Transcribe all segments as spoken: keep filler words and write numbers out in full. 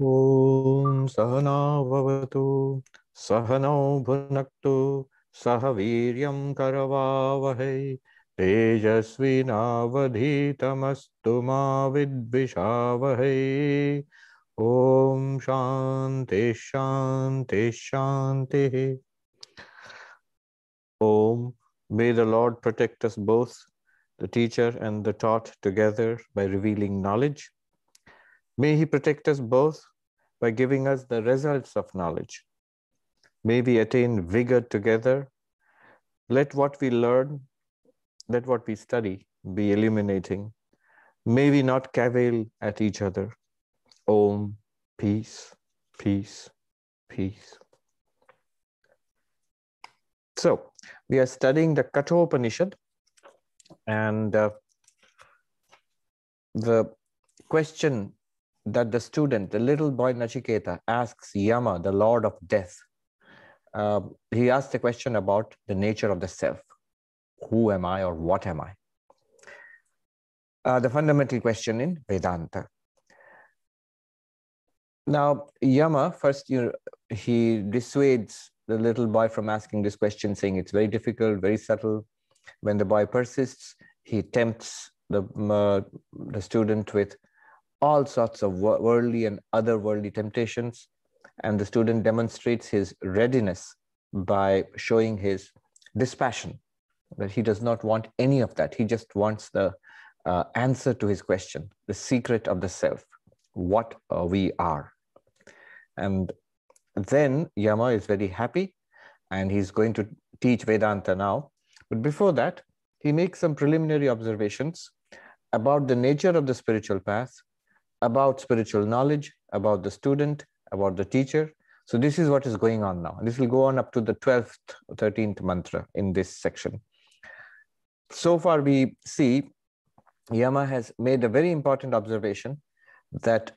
Om Sahana Bhavatu Sahano Bhunaktu Sahaviryam Karavavahe Tejasvinavadhitamastu ma vidvishavahe. Om Shanti Shanti Shanti. Om. May the Lord protect us both, the teacher and the taught together, by revealing knowledge. May he protect us both by giving us the results of knowledge. May we attain vigor together. Let what we learn, let what we study be illuminating. May we not cavil at each other. Om, peace, peace, peace. So, we are studying the Kato Upanishad, and uh, the question that the student, the little boy Nachiketa, asks Yama, the Lord of Death. Uh, he asks a question about the nature of the self. Who am I, or what am I? Uh, the fundamental question in Vedanta. Now, Yama, first you know, he dissuades the little boy from asking this question, saying it's very difficult, very subtle. When the boy persists, he tempts the, uh, the student with all sorts of worldly and otherworldly temptations. And the student demonstrates his readiness by showing his dispassion, that he does not want any of that. He just wants the uh, answer to his question, the secret of the self, what uh, we are. And then Yama is very happy, and he's going to teach Vedanta now. But before that, he makes some preliminary observations about the nature of the spiritual path, about spiritual knowledge, about the student, about the teacher. So this is what is going on now. This will go on up to the twelfth, thirteenth mantra in this section. So far we see Yama has made a very important observation that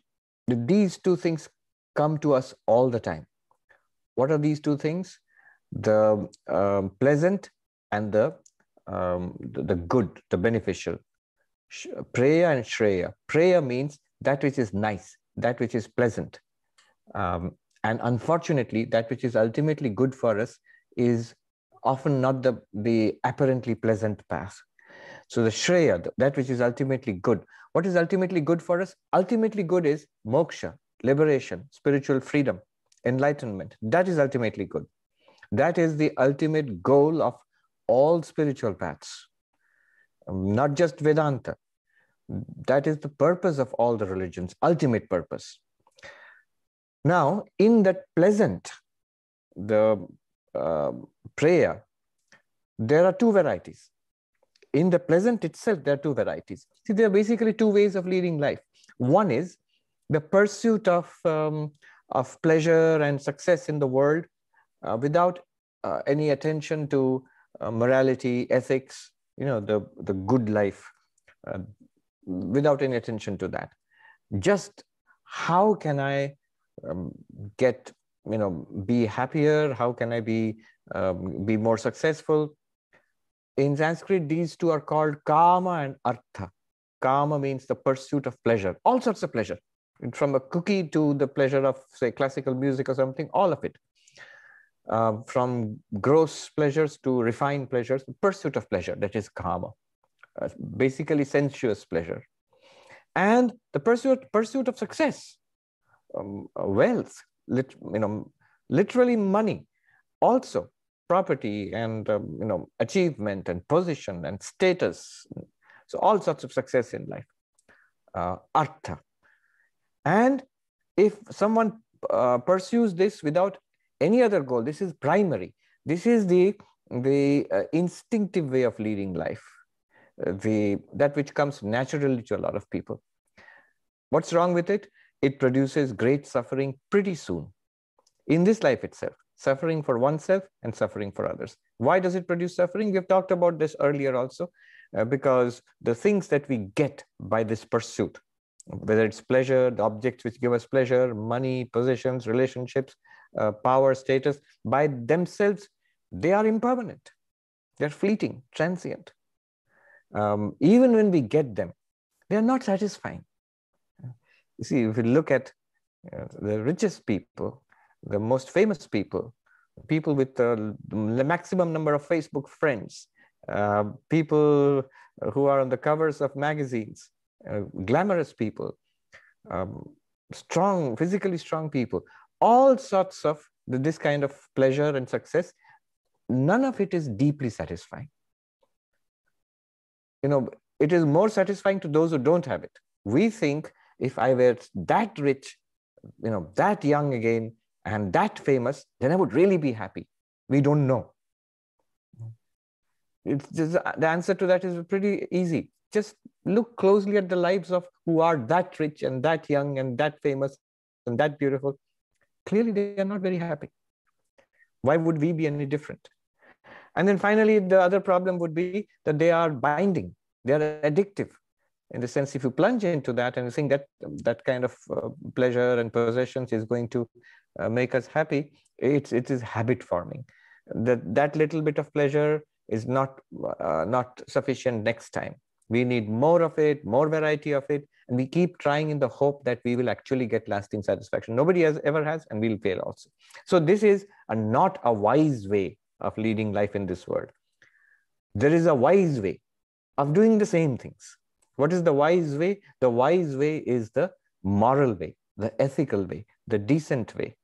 these two things come to us all the time. What are these two things? The um, pleasant and the, um, the, the good, the beneficial. Preya and Shreya. Preya means that which is nice, that which is pleasant. Um, and unfortunately, that which is ultimately good for us is often not the, the apparently pleasant path. So the Shreya, that which is ultimately good. What is ultimately good for us? Ultimately good is moksha, liberation, spiritual freedom, enlightenment. That is ultimately good. That is the ultimate goal of all spiritual paths, not just Vedanta. That is the purpose of all the religions, ultimate purpose. Now, in that pleasant, the uh, prayer, there are two varieties. In the pleasant itself, there are two varieties. See, there are basically two ways of leading life. One is the pursuit of, um, of pleasure and success in the world uh, without uh, any attention to uh, morality, ethics, you know, the, the good life. Uh, without any attention to that. Just how can I um, get, you know, be happier? How can I be, um, be more successful? In Sanskrit, these two are called kama and artha. Kama means the pursuit of pleasure, all sorts of pleasure, from a cookie to the pleasure of, say, classical music or something, all of it. Uh, from gross pleasures to refined pleasures, the pursuit of pleasure, that is kama. Uh, basically sensuous pleasure, and the pursuit pursuit of success, um, wealth, lit, you know, literally money, also property and um, you know, achievement and position and status. So all sorts of success in life, uh, artha. And if someone uh, pursues this without any other goal, this is primary. This is the the uh, instinctive way of leading life. The, that which comes naturally to a lot of people. What's wrong with it? It produces great suffering pretty soon. In this life itself, suffering for oneself and suffering for others. Why does it produce suffering? We've talked about this earlier also, uh, because the things that we get by this pursuit, whether it's pleasure, the objects which give us pleasure, money, positions, relationships, uh, power, status, by themselves, they are impermanent. They're fleeting, transient. Um, even when we get them, they are not satisfying. You see, if we look at uh, the richest people, the most famous people, people with uh, the maximum number of Facebook friends, uh, people who are on the covers of magazines, uh, glamorous people, um, strong, physically strong people, all sorts of this kind of pleasure and success, none of it is deeply satisfying. You know, it is more satisfying to those who don't have it. We think, if I were that rich, you know, that young again, and that famous, then I would really be happy. We don't know. It's just, the answer to that is pretty easy. Just look closely at the lives of who are that rich and that young and that famous and that beautiful. Clearly, they are not very happy. Why would we be any different? And then finally, the other problem would be that they are binding. They are addictive. In the sense, if you plunge into that and you think that that kind of uh, pleasure and possessions is going to uh, make us happy, it's, it is habit forming. That, that little bit of pleasure is not, uh, not sufficient next time. We need more of it, more variety of it, and we keep trying in the hope that we will actually get lasting satisfaction. Nobody has, ever has, and we'll fail also. So this is a, not a wise way of leading life in this world. There is a wise way of doing the same things. What is the wise way? The wise way is the moral way, the ethical way, the decent way.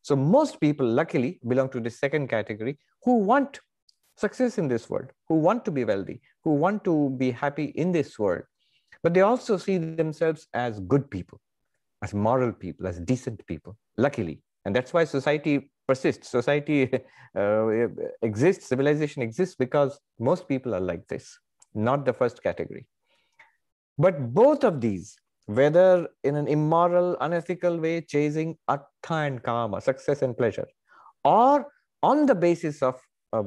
So most people, luckily, belong to the second category, who want success in this world, who want to be wealthy, who want to be happy in this world. But they also see themselves as good people, as moral people, as decent people, luckily. And that's why society persists. Society uh, exists, civilization exists, because most people are like this. Not the first category. But both of these, whether in an immoral, unethical way, chasing artha and kama, success and pleasure, or on the basis of uh,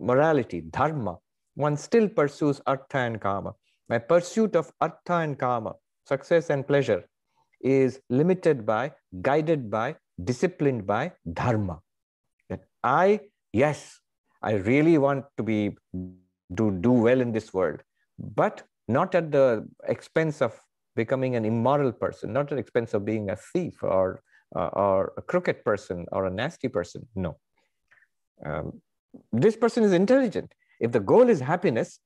morality, dharma, one still pursues artha and kama. My pursuit of artha and kama, success and pleasure, is limited by, guided by, disciplined by dharma. That I, yes, I really want to be do do well in this world, but not at the expense of becoming an immoral person, not at the expense of being a thief or, uh, or a crooked person or a nasty person. No. Um, this person is intelligent. If the goal is happiness,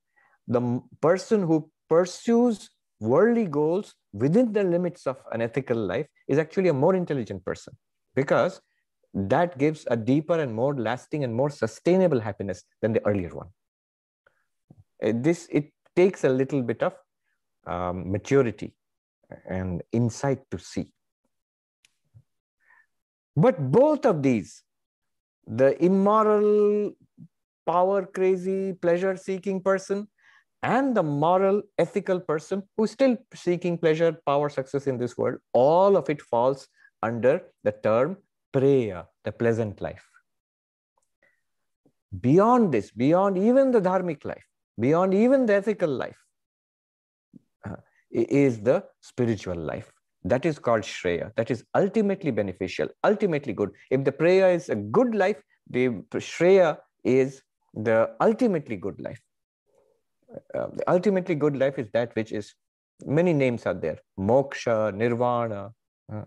the person who pursues worldly goals within the limits of an ethical life is actually a more intelligent person, because that gives a deeper and more lasting and more sustainable happiness than the earlier one. This, it takes a little bit of um, maturity and insight to see. But both of these, the immoral, power-crazy, pleasure-seeking person and the moral, ethical person who's still seeking pleasure, power, success in this world, all of it falls under the term Preya, the pleasant life. Beyond this, beyond even the dharmic life, beyond even the ethical life, uh, is the spiritual life. That is called Shreya. That is ultimately beneficial, ultimately good. If the Preya is a good life, the Shreya is the ultimately good life. Uh, the ultimately good life is that which is, many names are there. Moksha, nirvana, uh,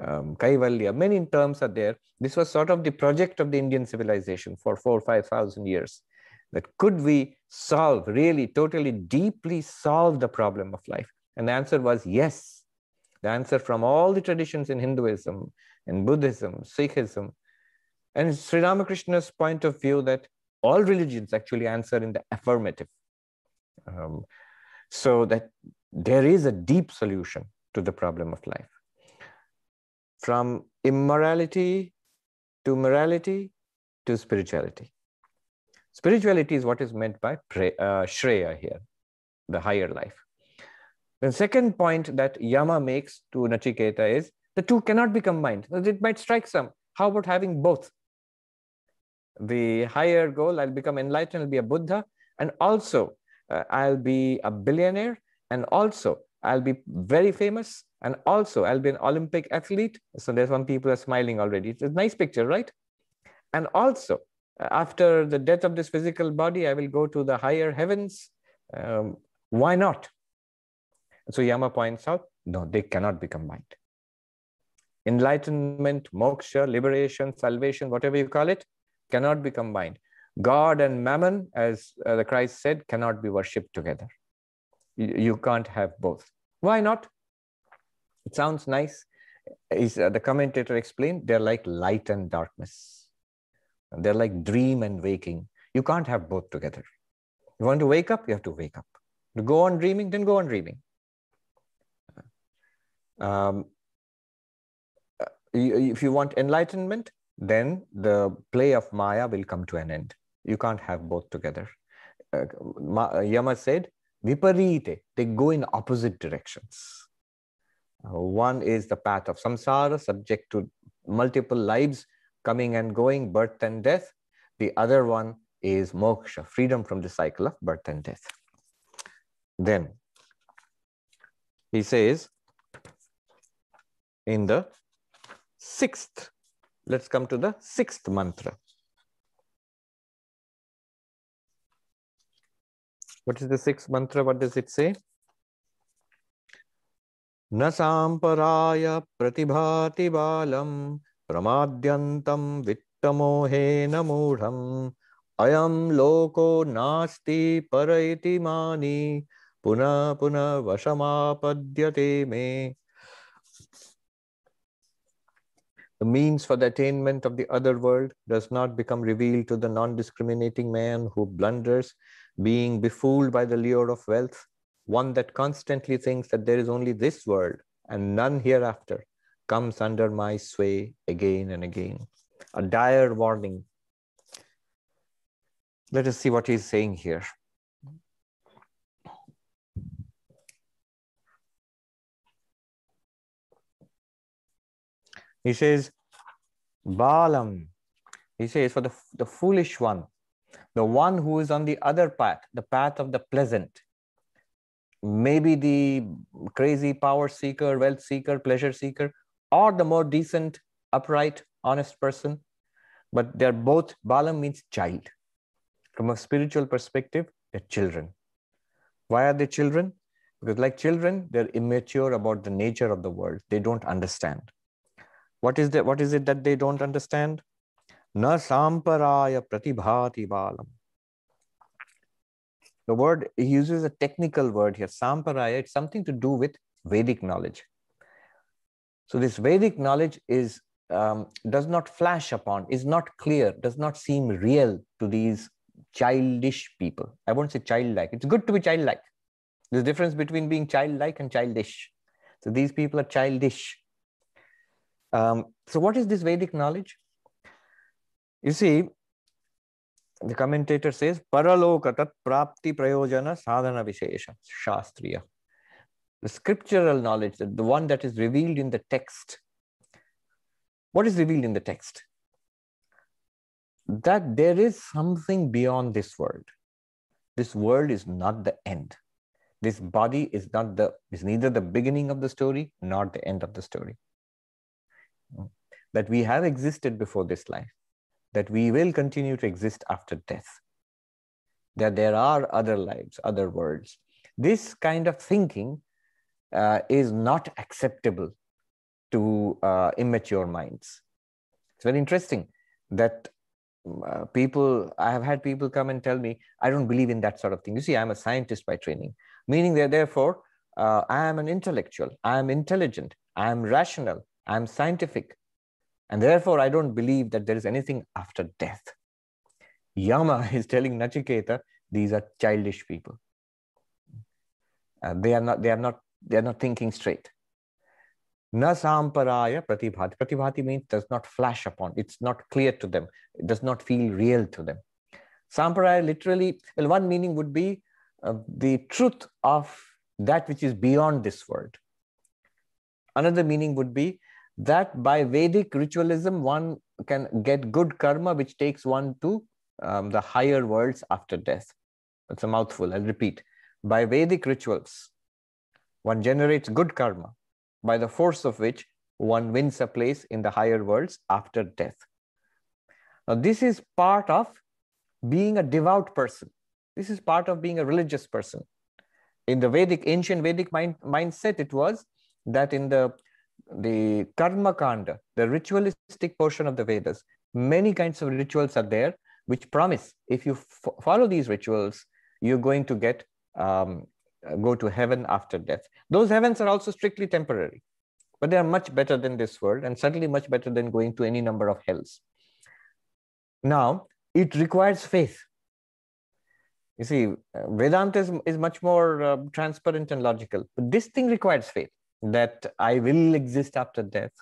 um, Kaivalya, many terms are there. This was sort of the project of the Indian civilization for four or five thousand years. That could we solve, really, totally, deeply solve the problem of life? And the answer was yes. The answer from all the traditions in Hinduism, in Buddhism, Sikhism, and Sri Ramakrishna's point of view that all religions actually answer in the affirmative. Um, so that there is a deep solution to the problem of life. From immorality to morality to spirituality. Spirituality is what is meant by pre, uh, Shreya here, the higher life. The second point that Yama makes to Nachiketa is the two cannot be combined. It might strike some. How about having both? The higher goal, I'll become enlightened, I'll be a Buddha, and also uh, I'll be a billionaire, and also I'll be very famous, and also I'll be an Olympic athlete. So there's one, people are smiling already. It's a nice picture, right? And also, after the death of this physical body, I will go to the higher heavens. Um, why not? So Yama points out, no, they cannot be combined. enlightenment, moksha, liberation, salvation, whatever you call it, cannot be combined. God and mammon, as uh, the Christ said, cannot be worshipped together. You, you can't have both. Why not? It sounds nice. Is uh, the commentator explained, they're like light and darkness. They're like dream and waking. You can't have both together. You want to wake up, you have to wake up. You go on dreaming, then go on dreaming. Um, if you want enlightenment, then the play of Maya will come to an end. You can't have both together. Uh, Yama said, viparite, they go in opposite directions. Uh, one is the path of samsara, subject to multiple lives, coming and going, birth and death. The other one is moksha, freedom from the cycle of birth and death. Then he says, in the sixth, let's come to the sixth mantra. What is the sixth mantra? What does it say? Na samparaya pratibhati balam pramadyantam vittamohena murham ayam loko nasti paraiti mani puna puna vashamapadyate me. The means for the attainment of the other world does not become revealed to the non-discriminating man who blunders, being befooled by the lure of wealth, one that constantly thinks that there is only this world and none hereafter, comes under my sway again and again. A dire warning. Let us see what he's saying here. He says, Balam, he says, for the, the foolish one, the one who is on the other path, the path of the pleasant, maybe the crazy power seeker, wealth seeker, pleasure seeker, or the more decent, upright, honest person. But they're both, Balam means child. From a spiritual perspective, they're children. Why are they children? Because like children, they're immature about the nature of the world. They don't understand. What is, the, what is it that they don't understand? Na samparaya pratibhati balam. The word, he uses a technical word here, samparaya, it's something to do with Vedic knowledge. So this Vedic knowledge is, um, does not flash upon, is not clear, does not seem real to these childish people. I won't say childlike. It's good to be childlike. There's a difference between being childlike and childish. So these people are childish. Um, so what is this Vedic knowledge? You see, the commentator says, Paraloka tat prapti prayojana sadhana vishesha shastriya. The scriptural knowledge, the one that is revealed in the text. What is revealed in the text? That there is something beyond this world. This world is not the end. This body is not the, is neither the beginning of the story nor the end of the story. That we have existed before this life, that we will continue to exist after death, that there are other lives, other worlds. This kind of thinking uh, is not acceptable to uh, immature minds. It's very interesting that uh, people, I have had people come and tell me, I don't believe in that sort of thing. You see, I'm a scientist by training, meaning that therefore uh, I am an intellectual, I am intelligent, I am rational. I'm scientific, and therefore I don't believe that there is anything after death. Yama is telling Nachiketa, these are childish people. Uh, they are not. They are not. They are not thinking straight. Na samparaya pratibhati. Pratibhati means does not flash upon. It's not clear to them. It does not feel real to them. Samparaya literally, well, one meaning would be uh, the truth of that which is beyond this world. Another meaning would be that by Vedic ritualism, one can get good karma, which takes one to um, the higher worlds after death. It's a mouthful, I'll repeat. By Vedic rituals, one generates good karma, by the force of which one wins a place in the higher worlds after death. Now, this is part of being a devout person. This is part of being a religious person. In the Vedic, ancient Vedic mind, mindset, it was that in the the Karma Kanda, the ritualistic portion of the Vedas, many kinds of rituals are there which promise if you f follow these rituals, you're going to get um, go to heaven after death. Those heavens are also strictly temporary, but they are much better than this world, and certainly much better than going to any number of hells. Now, it requires faith. You see, Vedanta is, is much more uh, transparent and logical. But this thing requires faith, that I will exist after death,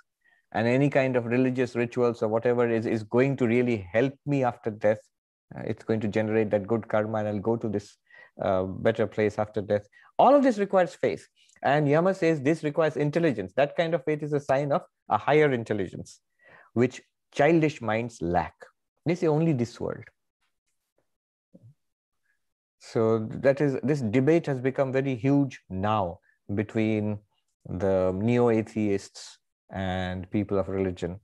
and any kind of religious rituals or whatever is, is going to really help me after death. Uh, it's going to generate that good karma, and I'll go to this uh, better place after death. All of this requires faith. And Yama says this requires intelligence. That kind of faith is a sign of a higher intelligence, which childish minds lack. They say only this world. So that is, this debate has become very huge now between the neo-atheists and people of religion.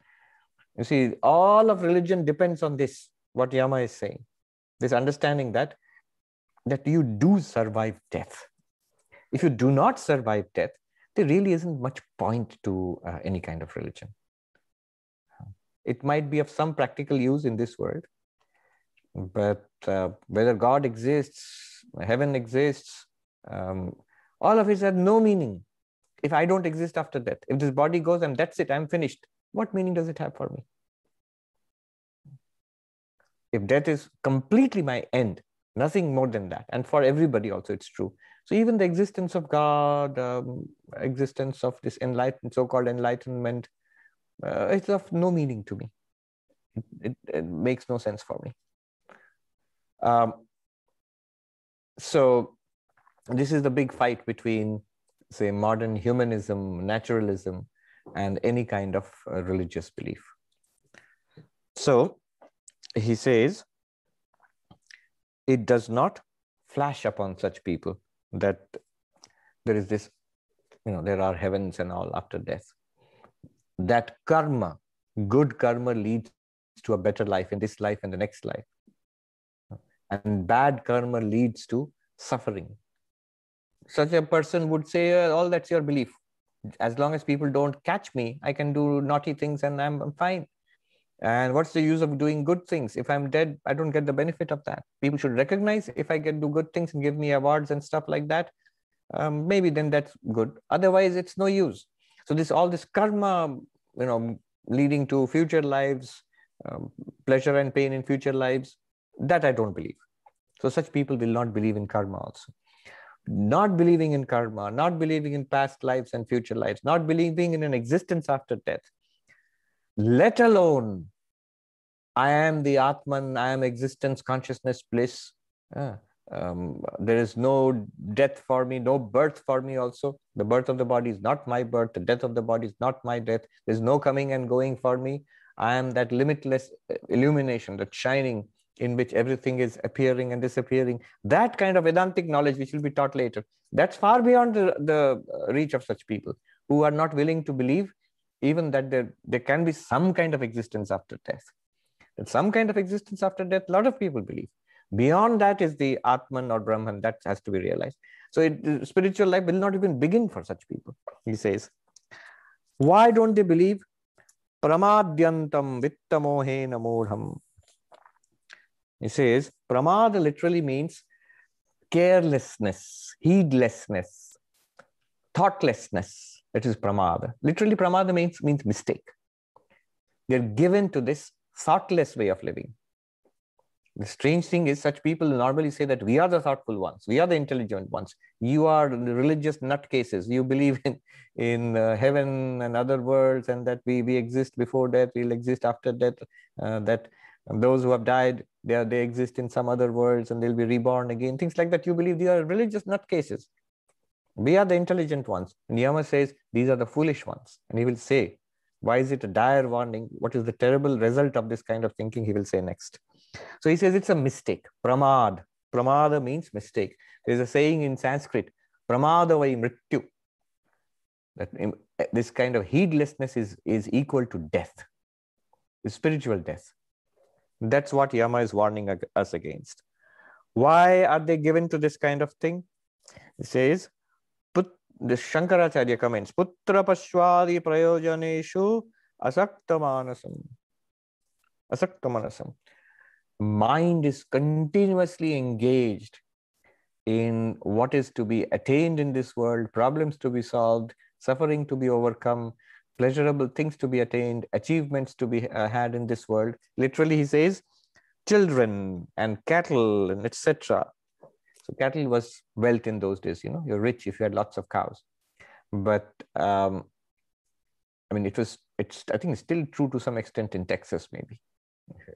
You see, all of religion depends on this, what Yama is saying. This understanding that, that you do survive death. If you do not survive death, there really isn't much point to uh, any kind of religion. It might be of some practical use in this world, but uh, whether God exists, heaven exists, um, all of it has no meaning. If I don't exist after death, if this body goes and that's it, I'm finished, what meaning does it have for me? If death is completely my end, nothing more than that, and for everybody also it's true. So even the existence of God, um, existence of this enlightened, so-called enlightenment, uh, it's of no meaning to me. It, it, it makes no sense for me. Um, so this is the big fight between, say, modern humanism, naturalism, and any kind of uh, religious belief. So he says, it does not flash upon such people that there is this, you know, there are heavens and all after death. That karma, good karma, leads to a better life in this life and the next life. And bad karma leads to suffering. Such a person would say, oh, that's your belief. As long as people don't catch me, I can do naughty things and I'm, I'm fine. And what's the use of doing good things? If I'm dead, I don't get the benefit of that. People should recognize if I can do good things and give me awards and stuff like that, um, maybe then that's good. Otherwise, it's no use. So this, all this karma, you know, leading to future lives, um, pleasure and pain in future lives, that I don't believe. So such people will not believe in karma also. Not believing in karma, not believing in past lives and future lives, not believing in an existence after death, let alone I am the Atman, I am existence, consciousness, bliss. Uh, um, there is no death for me, no birth for me also. The birth of the body is not my birth. The death of the body is not my death. There's no coming and going for me. I am that limitless illumination, that shining, in which everything is appearing and disappearing. That kind of Vedantic knowledge, which will be taught later, that's far beyond the, the reach of such people who are not willing to believe even that there, there can be some kind of existence after death. That some kind of existence after death, a lot of people believe. Beyond that is the Atman or Brahman, that has to be realized. So it, spiritual life will not even begin for such people, he says. Why don't they believe? Pramadyantam vittamohena modham. He says, pramada literally means carelessness, heedlessness, thoughtlessness. It is pramada. Literally, pramada means, means mistake. They're given to this thoughtless way of living. The strange thing is, such people normally say that we are the thoughtful ones. We are the intelligent ones. You are the religious nutcases. You believe in, in uh, heaven and other worlds, and that we, we exist before death, we'll exist after death, uh, that those who have died, They, are, they exist in some other worlds and they'll be reborn again. Things like that, you believe they are religious nutcases. We are the intelligent ones. And Yama says, these are the foolish ones. And he will say, why is it a dire warning? What is the terrible result of this kind of thinking? He will say next. So he says, it's a mistake. Pramad. Pramada means mistake. There's a saying in Sanskrit, pramadavai mrityu. That this kind of heedlessness is, is equal to death, spiritual death. That's what Yama is warning us against. Why are they given to this kind of thing? He says, This Shankaracharya comments, Putra Pashwadi Prayojaneshu Asaktamanasam. Asaktamanasam. Mind is continuously engaged in what is to be attained in this world, problems to be solved, suffering to be overcome, pleasurable things to be attained, achievements to be uh, had in this world. Literally, he says, children and cattle and et cetera. So cattle was wealth in those days, you know, you're rich if you had lots of cows. But um, I mean, it was, it's, I think it's still true to some extent in Texas, maybe.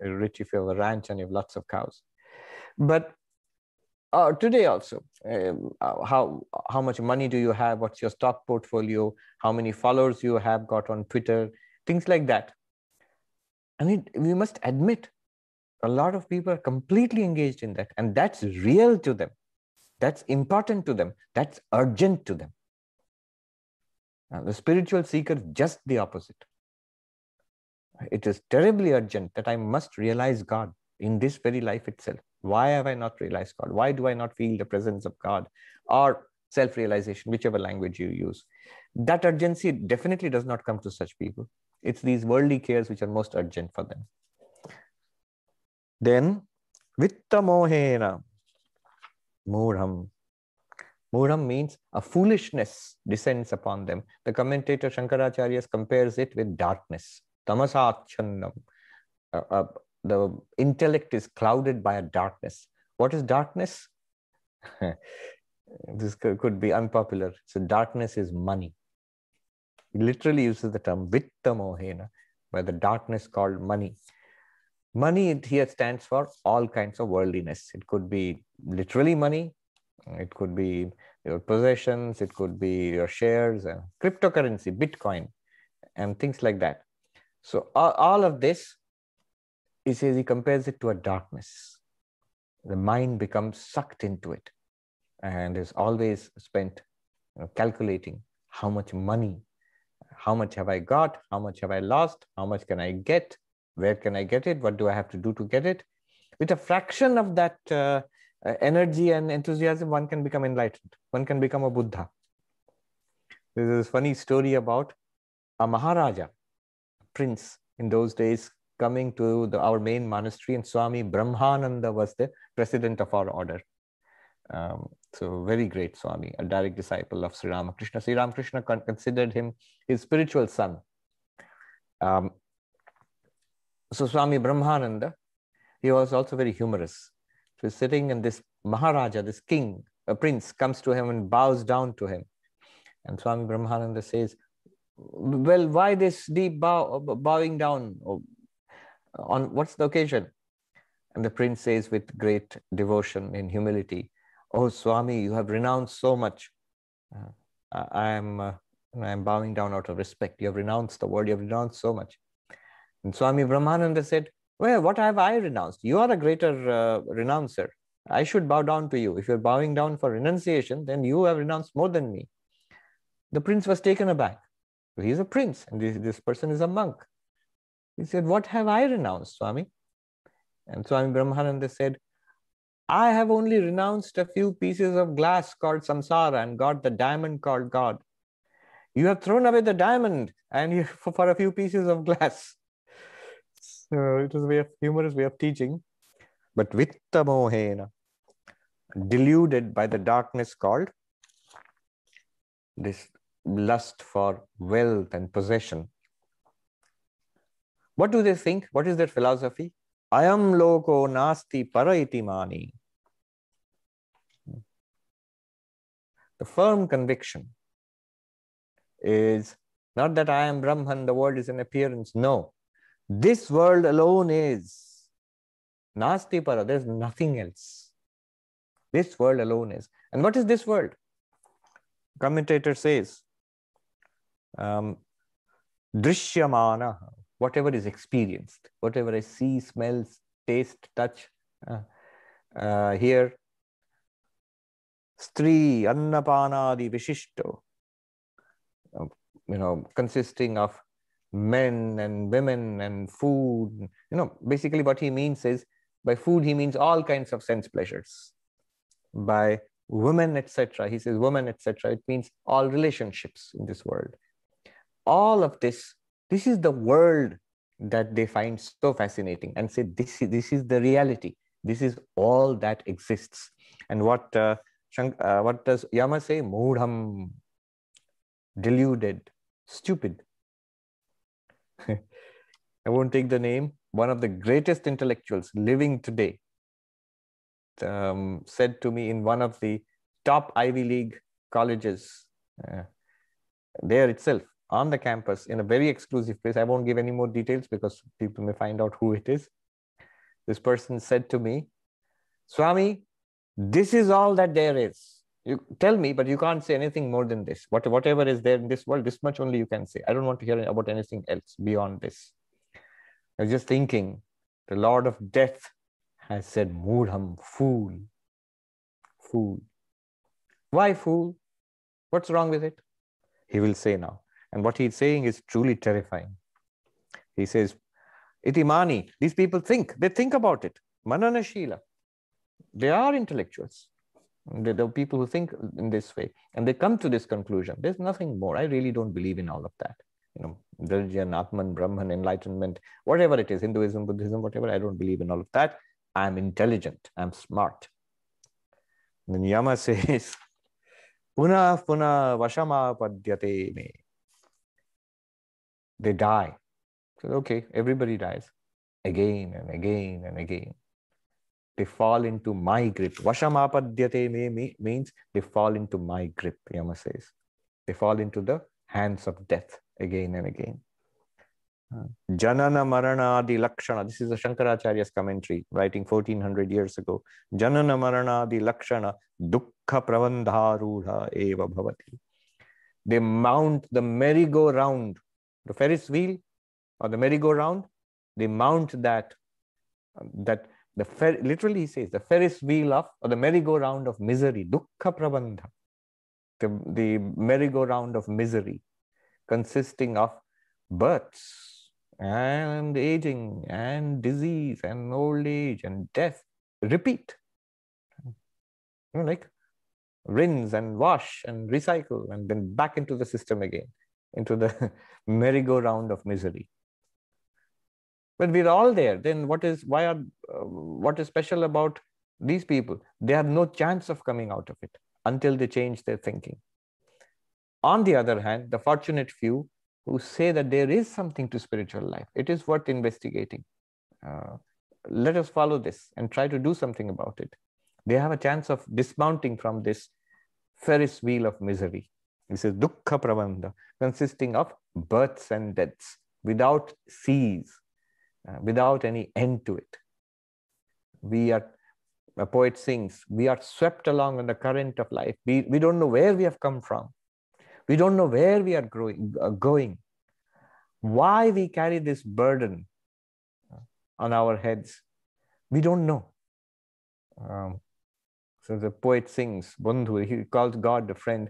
You're rich if you have a ranch and you have lots of cows. But Uh, today also, um, how, how much money do you have? What's your stock portfolio? How many followers you have got on Twitter? Things like that. And it, we must admit, a lot of people are completely engaged in that. And that's real to them. That's important to them. That's urgent to them. Now, the spiritual seeker, just the opposite. It is terribly urgent that I must realize God in this very life itself. Why have I not realized God? Why do I not feel the presence of God? Or self-realization, whichever language you use. That urgency definitely does not come to such people. It's these worldly cares which are most urgent for them. Then, vitta mohena, murham. Murham means a foolishness descends upon them. The commentator Shankaracharya compares it with darkness. Tamasachannam. Uh, uh, The intellect is clouded by a darkness. What is darkness? This could be unpopular. So darkness is money. It literally uses the term vitta mohena, by the darkness called money. Money here stands for all kinds of worldliness. It could be literally money. It could be your possessions. It could be your shares, and cryptocurrency, Bitcoin, and things like that. So all of this, he says, he compares it to a darkness. The mind becomes sucked into it and is always spent, you know, calculating how much money, how much have I got, how much have I lost, how much can I get, where can I get it, what do I have to do to get it. With a fraction of that uh, energy and enthusiasm, one can become enlightened. One can become a Buddha. There's this funny story about a Maharaja, a prince in those days, coming to the, our main monastery, and Swami Brahmananda was the president of our order. Um, so very great Swami, a direct disciple of Sri Ramakrishna. Sri Ramakrishna con considered him his spiritual son. Um, so Swami Brahmananda, he was also very humorous. So he's sitting and this Maharaja, this king, a prince, comes to him and bows down to him. And Swami Brahmananda says, well, why this deep bow, bowing down? On what's the occasion? And the prince says with great devotion and humility, oh Swami, you have renounced so much. Uh, I am uh, I am bowing down out of respect. You have renounced the world. You have renounced so much. And Swami Brahmananda said, well, what have I renounced? You are a greater uh, renouncer. I should bow down to you. If you're bowing down for renunciation, then you have renounced more than me. The prince was taken aback. He is a prince and this, this person is a monk. He said, what have I renounced, Swami? And Swami Brahmananda said, I have only renounced a few pieces of glass called samsara and got the diamond called God. You have thrown away the diamond and you, for a few pieces of glass. So it was a way of, humorous way of teaching. But vitta mohena, deluded by the darkness called this lust for wealth and possession. What do they think? What is their philosophy? Ayam loko nasti para iti mani. The firm conviction is not that I am Brahman, the world is an appearance. No. This world alone is nasti para. There's nothing else. This world alone is. And what is this world? Commentator says, um, drishyamana. Whatever is experienced, whatever I see, smell, taste, touch, uh, uh, hear. Stri, annapanadi, vishishto. Uh, you know, consisting of men and women and food. You know, basically what he means is, by food he means all kinds of sense pleasures. By women, et cetera. He says women, et cetera. It means all relationships in this world. All of this, this is the world that they find so fascinating and say, this is, this is the reality. This is all that exists. And what, uh, Shank, uh, what does Yama say? Moodham, deluded, stupid. I won't take the name. One of the greatest intellectuals living today um, said to me in one of the top Ivy League colleges uh, there itself on the campus in a very exclusive place. I won't give any more details because people may find out who it is. This person said to me, Swami, this is all that there is. You tell me, but you can't say anything more than this. What, whatever is there in this world, this much only you can say. I don't want to hear about anything else beyond this. I was just thinking, the Lord of Death has said, Moodham, fool, fool. Why fool? What's wrong with it? He will say now. And what he's saying is truly terrifying. He says, Itimani, these people think, they think about it. Mananashila, they are intellectuals. There are people who think in this way, and they come to this conclusion. There's nothing more. I really don't believe in all of that. You know, religion, Atman, Brahman, enlightenment, whatever it is, Hinduism, Buddhism, whatever. I don't believe in all of that. I'm intelligent. I'm smart. And then Yama says, Puna puna vashama padyate me. They die. So, okay, everybody dies again and again and again. They fall into my grip. Vashamapadyate me means they fall into my grip, Yama says. They fall into the hands of death again and again. Janana marana di lakshana. This is a Shankaracharya's commentary, writing fourteen hundred years ago. Janana marana di lakshana dukkha pravandharudha eva bhavati. They mount the merry-go-round, the Ferris wheel or the merry-go-round. They mount that, that The fer literally he says the Ferris wheel of or the merry-go-round of misery, dukkha prabandha, the, the merry-go-round of misery, consisting of births and aging and disease and old age and death. Repeat, you know, like rinse and wash and recycle and then back into the system again, into the merry-go-round of misery. But we're all there. Then what is why are uh, what is special about these people? They have no chance of coming out of it until they change their thinking. On the other hand, the fortunate few who say that there is something to spiritual life, it is worth investigating. Uh, let us follow this and try to do something about it. They have a chance of dismounting from this Ferris wheel of misery. This is dukkha pravanda, consisting of births and deaths without cease. Uh, without any end to it. We are, a poet sings, we are swept along on the current of life. We, we don't know where we have come from. We don't know where we are growing, uh, going. Why we carry this burden on our heads, we don't know. Um, so the poet sings, Bandhu, he calls God the friend.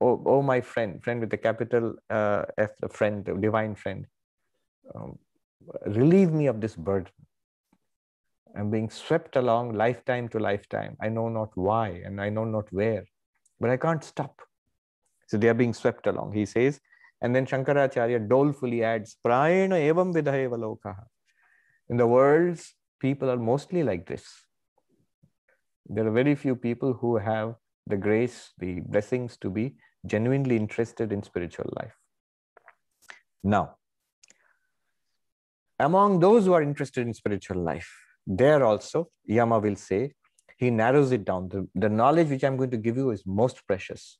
Oh, oh my friend, friend with the capital uh, F, the friend, the divine friend. Um, Relieve me of this burden. I'm being swept along lifetime to lifetime. I know not why and I know not where, but I can't stop. So they are being swept along, he says. And then Shankaracharya dolefully adds, Prayena evam vidhayeva lokaha. In the world, people are mostly like this. There are very few people who have the grace, the blessings to be genuinely interested in spiritual life. Now, among those who are interested in spiritual life, there also, Yama will say, he narrows it down. The, the knowledge which I'm going to give you is most precious.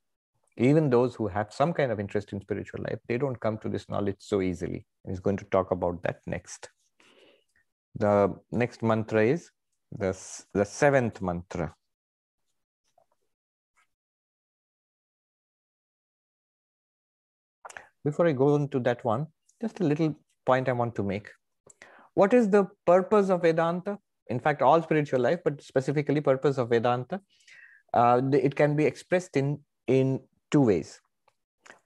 Even those who have some kind of interest in spiritual life, they don't come to this knowledge so easily. And he's going to talk about that next. The next mantra is the, the seventh mantra. Before I go into that one, just a little point I want to make. What is the purpose of Vedanta? In fact, all spiritual life, but specifically purpose of Vedanta, uh, it can be expressed in, in two ways.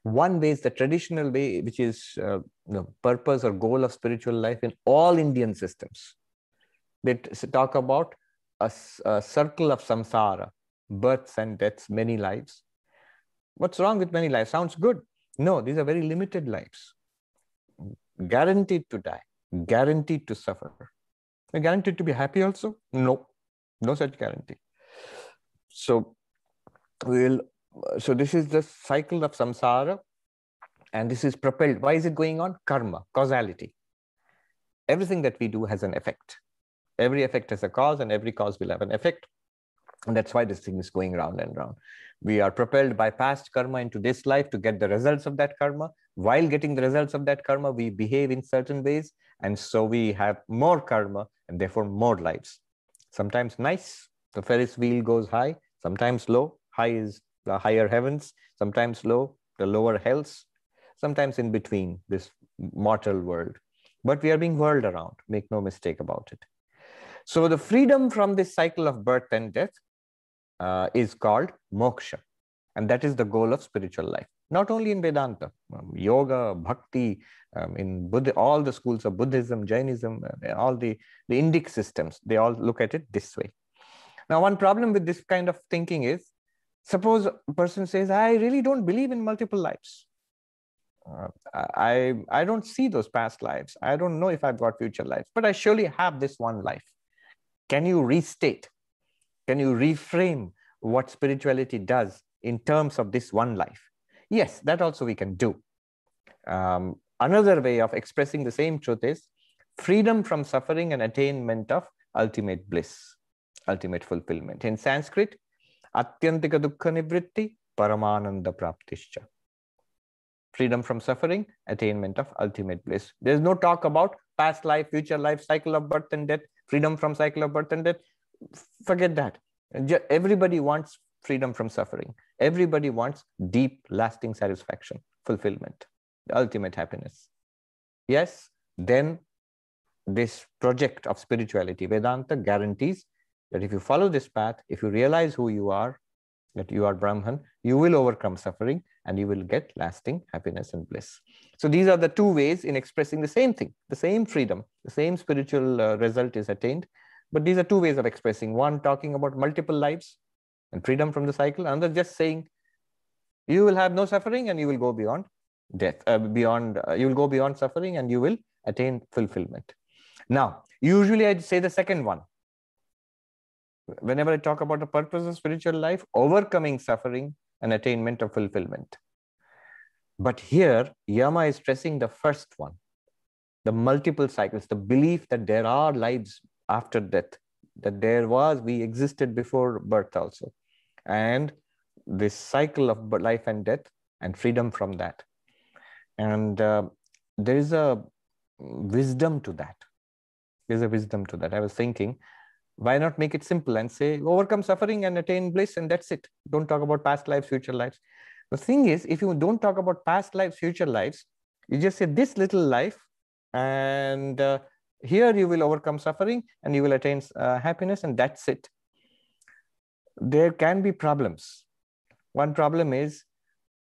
One way is the traditional way, which is uh, the purpose or goal of spiritual life in all Indian systems. They talk about a, a circle of samsara, births and deaths, many lives. What's wrong with many lives? Sounds good. No, these are very limited lives. Guaranteed to die, guaranteed to suffer. Are guaranteed to be happy also? No, no such guarantee. So we'll, so this is the cycle of samsara, and this is propelled. Why is it going on? Karma, causality. Everything that we do has an effect. Every effect has a cause, and every cause will have an effect. And that's why this thing is going round and round. We are propelled by past karma into this life to get the results of that karma. While getting the results of that karma, we behave in certain ways. And so we have more karma and therefore more lives. Sometimes nice, the Ferris wheel goes high, sometimes low. High is the higher heavens, sometimes low, the lower hells, sometimes in between this mortal world. But we are being whirled around, make no mistake about it. So the freedom from this cycle of birth and death uh, is called moksha. And that is the goal of spiritual life. Not only in Vedanta, um, yoga, bhakti, um, in Buddha, all the schools of Buddhism, Jainism, uh, all the, the Indic systems, they all look at it this way. Now, one problem with this kind of thinking is, suppose a person says, I really don't believe in multiple lives. Uh, I, I don't see those past lives. I don't know if I've got future lives, but I surely have this one life. Can you restate? Can you reframe what spirituality does in terms of this one life? Yes, that also we can do. Um, another way of expressing the same truth is freedom from suffering and attainment of ultimate bliss, ultimate fulfillment. In Sanskrit, atyantika dukkha nivritti paramananda praptishcha. Freedom from suffering, attainment of ultimate bliss. There's no talk about past life, future life, cycle of birth and death, freedom from cycle of birth and death. Forget that. Everybody wants freedom from suffering. Everybody wants deep, lasting satisfaction, fulfillment, ultimate happiness. Yes, then this project of spirituality, Vedanta, guarantees that if you follow this path, if you realize who you are, that you are Brahman, you will overcome suffering and you will get lasting happiness and bliss. So these are the two ways in expressing the same thing, the same freedom, the same spiritual uh, result is attained. But these are two ways of expressing. One talking about multiple lives and freedom from the cycle. Another just saying, you will have no suffering and you will go beyond death, uh, beyond, uh, you will go beyond suffering and you will attain fulfillment. Now, usually I say the second one. Whenever I talk about the purpose of spiritual life, overcoming suffering and attainment of fulfillment. But here, Yama is stressing the first one, the multiple cycles, the belief that there are lives after death, that there was, we existed before birth also. And this cycle of life and death and freedom from that. And uh, there is a wisdom to that. There's a wisdom to that. I was thinking, why not make it simple and say, overcome suffering and attain bliss and that's it. Don't talk about past lives, future lives. The thing is, if you don't talk about past lives, future lives, you just say this little life and uh, here you will overcome suffering and you will attain uh, happiness and that's it. There can be problems. One problem is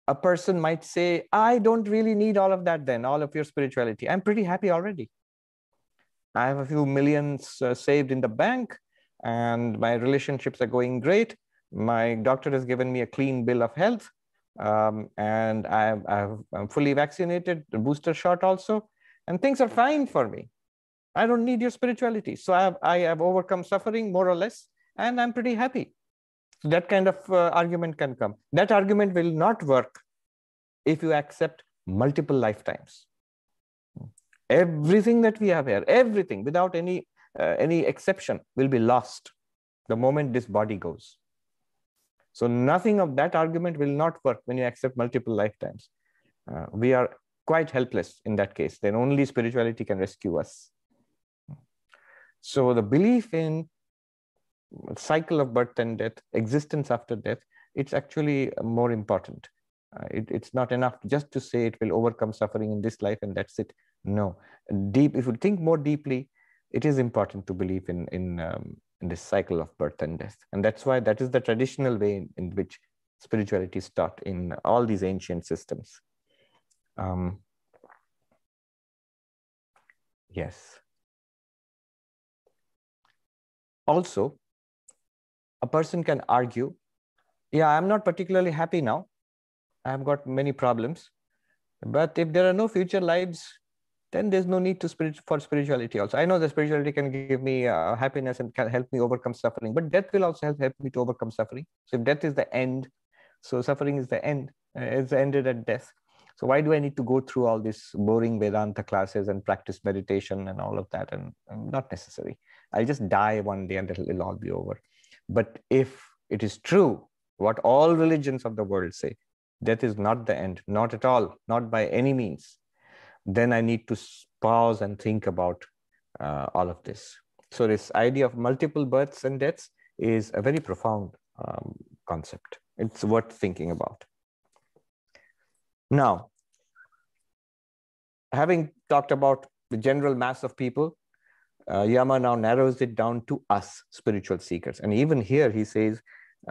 a person might say, I don't really need all of that then, all of your spirituality. I'm pretty happy already. I have a few millions uh, saved in the bank and my relationships are going great. My doctor has given me a clean bill of health um, and I've, I've, I'm fully vaccinated, the booster shot also, and things are fine for me. I don't need your spirituality. So I have, I have overcome suffering more or less and I'm pretty happy. So that kind of uh, argument can come. That argument will not work if you accept multiple lifetimes. Everything that we have here, everything without any, uh, any exception will be lost the moment this body goes. So nothing of that argument will not work when you accept multiple lifetimes. Uh, we are quite helpless in that case. Then only spirituality can rescue us. So the belief in cycle of birth and death, existence after death, it's actually more important. Uh, it, it's not enough just to say it will overcome suffering in this life and that's it. No, deep. If you think more deeply, it is important to believe in in, um, in this cycle of birth and death, and that's why that is the traditional way in, in which spirituality is taught in all these ancient systems. Um, yes. Also, a person can argue yeah, I'm not particularly happy now. I've got many problems. But if there are no future lives, then there's no need to spirit for spirituality also. I know that spirituality can give me uh, happiness and can help me overcome suffering, but death will also help, help me to overcome suffering. So if death is the end, so suffering is the end, uh, it's ended at death. So why do I need to go through all these boring Vedanta classes and practice meditation and all of that? And, and not necessary. I'll just die one day and it'll, it'll all be over. But if it is true, what all religions of the world say, death is not the end, not at all, not by any means, then I need to pause and think about uh, all of this. So this idea of multiple births and deaths is a very profound um, concept. It's worth thinking about. Now, having talked about the general mass of people, uh, Yama now narrows it down to us, spiritual seekers. And even here he says,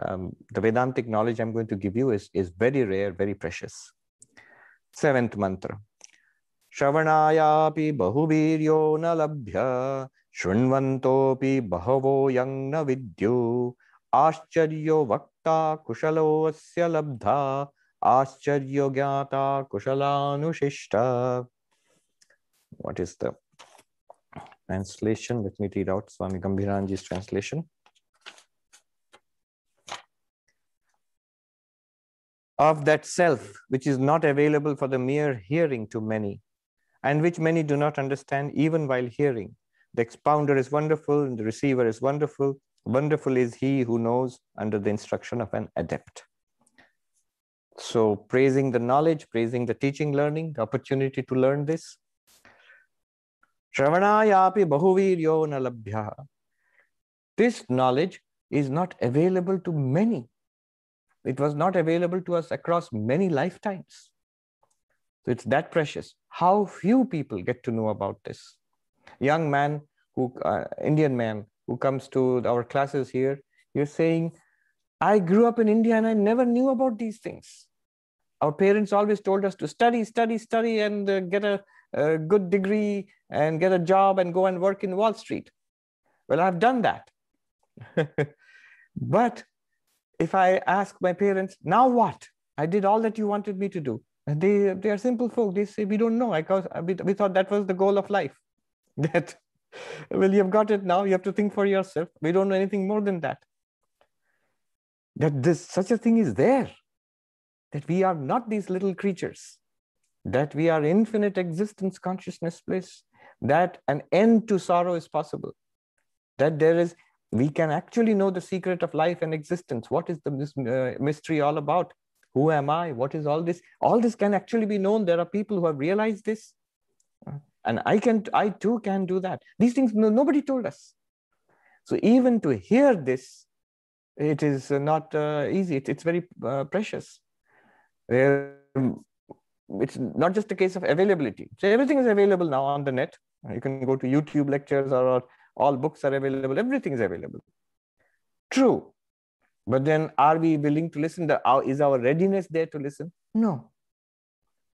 um, the Vedantic knowledge I'm going to give you is, is very rare, very precious. Seventh mantra. Shavanayapi bahubiryo na labhya, shrinvantopi bahavo yang na vidyu, ascharyo vakta kushalo asya labdha, ascharyo gyata kushalanusishta. What is the translation? Let me read out Swami Gambhiranji's translation. Of that self which is not available for the mere hearing to many, and which many do not understand even while hearing. The expounder is wonderful and the receiver is wonderful. Wonderful is he who knows under the instruction of an adept. So praising the knowledge, praising the teaching, learning, the opportunity to learn this. Shravanayapi bahuviryo na labhyah. This knowledge is not available to many. It was not available to us across many lifetimes. So it's that precious. How few people get to know about this. Young man, who uh, Indian man, who comes to our classes here, you're saying, I grew up in India and I never knew about these things. Our parents always told us to study, study, study and uh, get a, a good degree and get a job and go and work in Wall Street. Well, I've done that. But if I ask my parents, now what? I did all that you wanted me to do. And they, they are simple folk. They say, we don't know. I, we, we thought that was the goal of life. That, well, you've got it now. You have to think for yourself. We don't know anything more than that. That this such a thing is there. That we are not these little creatures. That we are infinite existence, consciousness, bliss. That an end to sorrow is possible. That there is... We can actually know the secret of life and existence. What is the mystery all about? Who am I? What is all this? All this can actually be known. There are people who have realized this. And I can, I too can do that. These things nobody told us. So even to hear this, it is not uh, easy. It, it's very uh, precious. It's not just a case of availability. So everything is available now on the net. You can go to YouTube lectures or, or all books are available, everything is available. True. But then are we willing to listen? Is our readiness there to listen? No.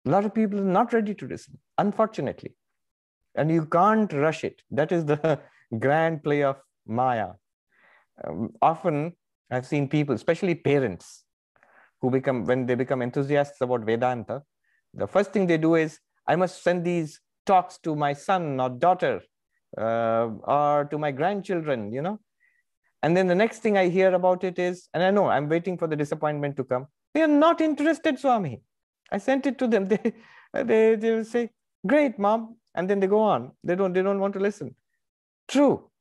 A lot of people are not ready to listen, unfortunately. And you can't rush it. That is the grand play of Maya. Um, often I've seen people, especially parents, who become, when they become enthusiasts about Vedanta, the first thing they do is, I must send these talks to my son or daughter, Uh, or to my grandchildren, you know. And then the next thing I hear about it is, and I know I'm waiting for the disappointment to come. They are not interested, Swami. I sent it to them. They, they, they will say, great, Mom. And then they go on. They don't, they don't want to listen. True.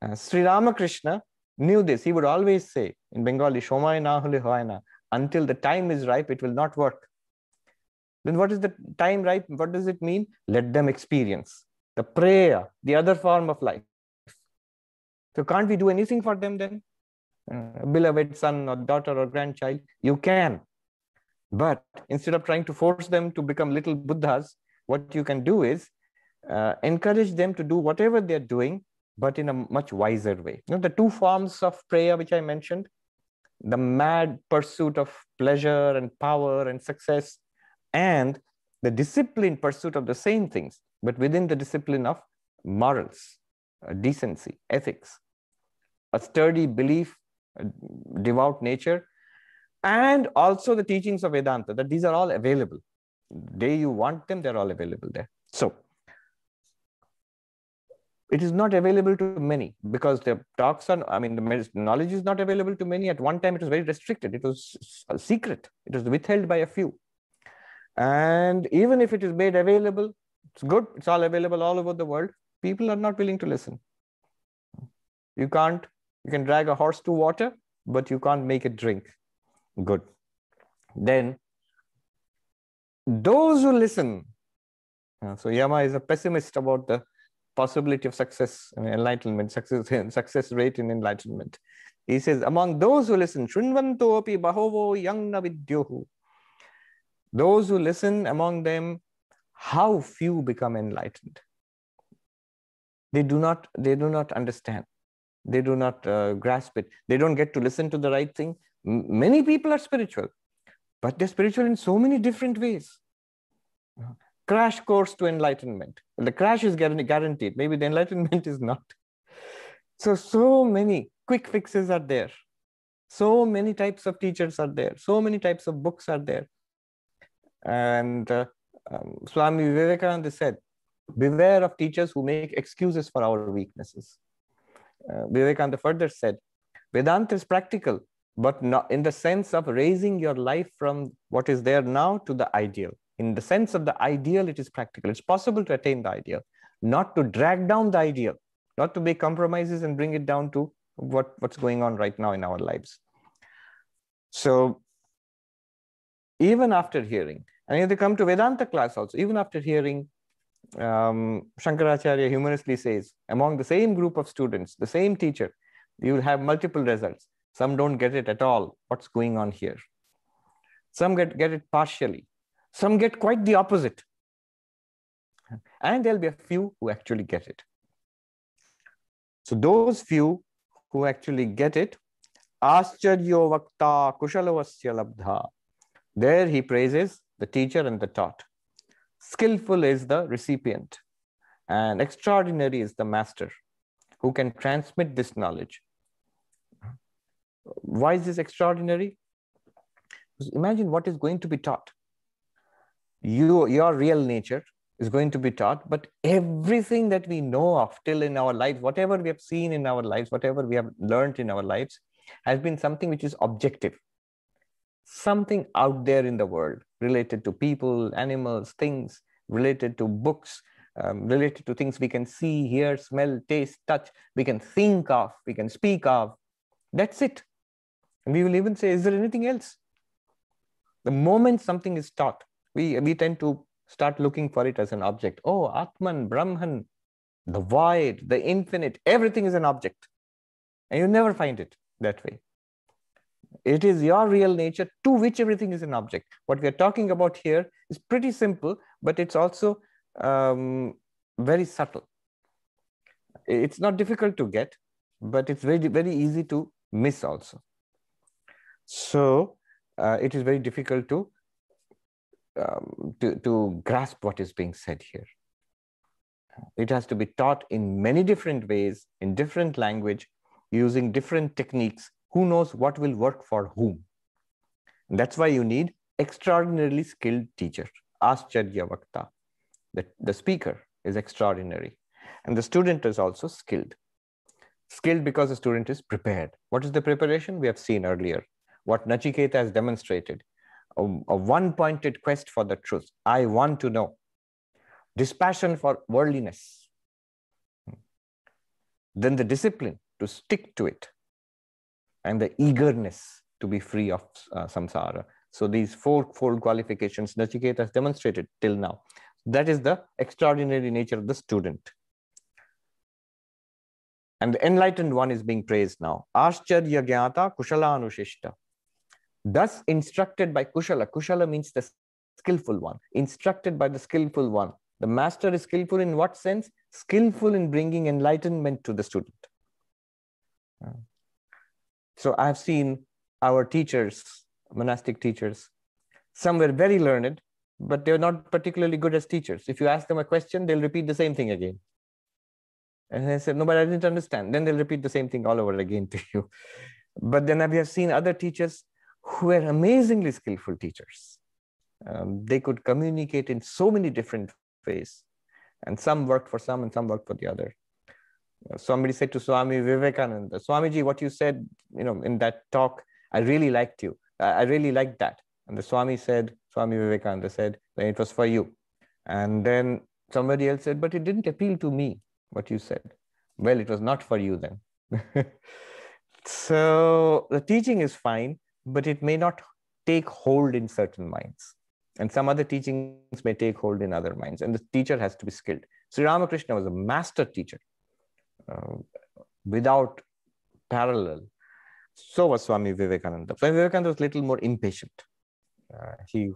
Uh, Sri Ramakrishna knew this. He would always say in Bengali, Shomai na hole hoy na, until the time is ripe, it will not work. Then what is the time ripe? What does it mean? Let them experience. The Preya, the other form of life. So can't we do anything for them then? Uh, beloved son or daughter or grandchild, you can. But instead of trying to force them to become little Buddhas, what you can do is uh, encourage them to do whatever they're doing, but in a much wiser way. You know, the two forms of Preya which I mentioned, the mad pursuit of pleasure and power and success, and the disciplined pursuit of the same things, but within the discipline of morals, decency, ethics, a sturdy belief, a devout nature, and also the teachings of Vedanta, that these are all available. The day you want them, they're all available there. So it is not available to many because the talks on, I mean, the knowledge is not available to many. At one time, it was very restricted. It was a secret. It was withheld by a few. And even if it is made available, it's good. It's all available all over the world. People are not willing to listen. You can't, you can drag a horse to water, but you can't make it drink. Good. Then those who listen. So Yama is a pessimist about the possibility of success and enlightenment, success, success rate in enlightenment. He says, among those who listen, Shunvantopi Bahovo Yangna Vidyohu. Those who listen, among them, how few become enlightened. They do not, they do not understand. They do not uh, grasp it. They don't get to listen to the right thing. M- many people are spiritual, but they're spiritual in so many different ways. Crash course to enlightenment. Well, the crash is guaranteed. Maybe the enlightenment is not. So, so many quick fixes are there. So many types of teachers are there. So many types of books are there. And uh, um, Swami Vivekananda said, beware of teachers who make excuses for our weaknesses. Uh, Vivekananda further said, Vedanta is practical, but not in the sense of raising your life from what is there now to the ideal. In the sense of the ideal, it is practical. It's possible to attain the ideal, not to drag down the ideal, not to make compromises and bring it down to what, what's going on right now in our lives. So even after hearing, and if they come to Vedanta class also, even after hearing, um, Shankaracharya humorously says, among the same group of students, the same teacher, you will have multiple results. Some don't get it at all. What's going on here? Some get, get it partially. Some get quite the opposite. And there'll be a few who actually get it. So those few who actually get it, Ascharyo Vakta Kushalavasya Labdha. There he praises the teacher and the taught. Skillful is the recipient, and extraordinary is the master who can transmit this knowledge. Why is this extraordinary? Imagine what is going to be taught. You, your real nature is going to be taught, but everything that we know of till in our lives, whatever we have seen in our lives, whatever we have learned in our lives, has been something which is objective. Something out there in the world related to people, animals, things, related to books, um, related to things we can see, hear, smell, taste, touch, we can think of, we can speak of. That's it. And we will even say, is there anything else? The moment something is taught, we, we tend to start looking for it as an object. Oh, Atman, Brahman, the void, the infinite, everything is an object. And you never find it that way. It is your real nature to which everything is an object. What we are talking about here is pretty simple, but it's also um, very subtle. It's not difficult to get, but it's very, very easy to miss also. So uh, it is very difficult to, um, to, to grasp what is being said here. It has to be taught in many different ways, in different language, using different techniques. Who knows what will work for whom? That's why you need extraordinarily skilled teacher. Ascharya Vakta. The, the speaker is extraordinary. And the student is also skilled. Skilled because the student is prepared. What is the preparation? We have seen earlier. What Nachiketa has demonstrated. A, a one-pointed quest for the truth. I want to know. Dispassion for worldliness. Then the discipline to stick to it. And the eagerness to be free of uh, samsara. So these fourfold qualifications Nachiketa has demonstrated till now. That is the extraordinary nature of the student. And the enlightened one is being praised now. Ascharya Gyata Kushala Anushishta. Thus instructed by Kushala. Kushala means the skillful one. Instructed by the skillful one. The master is skillful in what sense? Skillful in bringing enlightenment to the student. Hmm. So I've seen our teachers, monastic teachers, some were very learned, but they were not particularly good as teachers. If you ask them a question, they'll repeat the same thing again. And they said, no, but I didn't understand. Then they'll repeat the same thing all over again to you. But then we have seen other teachers who were amazingly skillful teachers. Um, they could communicate in so many different ways, and some worked for some and some worked for the other. Somebody said to Swami Vivekananda, Swamiji, what you said, you know, in that talk, I really liked you. I really liked that. And the Swami said, Swami Vivekananda said, then it was for you. And then somebody else said, but it didn't appeal to me, what you said. Well, it was not for you then. So the teaching is fine, but it may not take hold in certain minds. And some other teachings may take hold in other minds. And the teacher has to be skilled. Sri Ramakrishna was a master teacher uh, without parallel. So was Swami Vivekananda. Swami Vivekananda was a little more impatient. Uh, he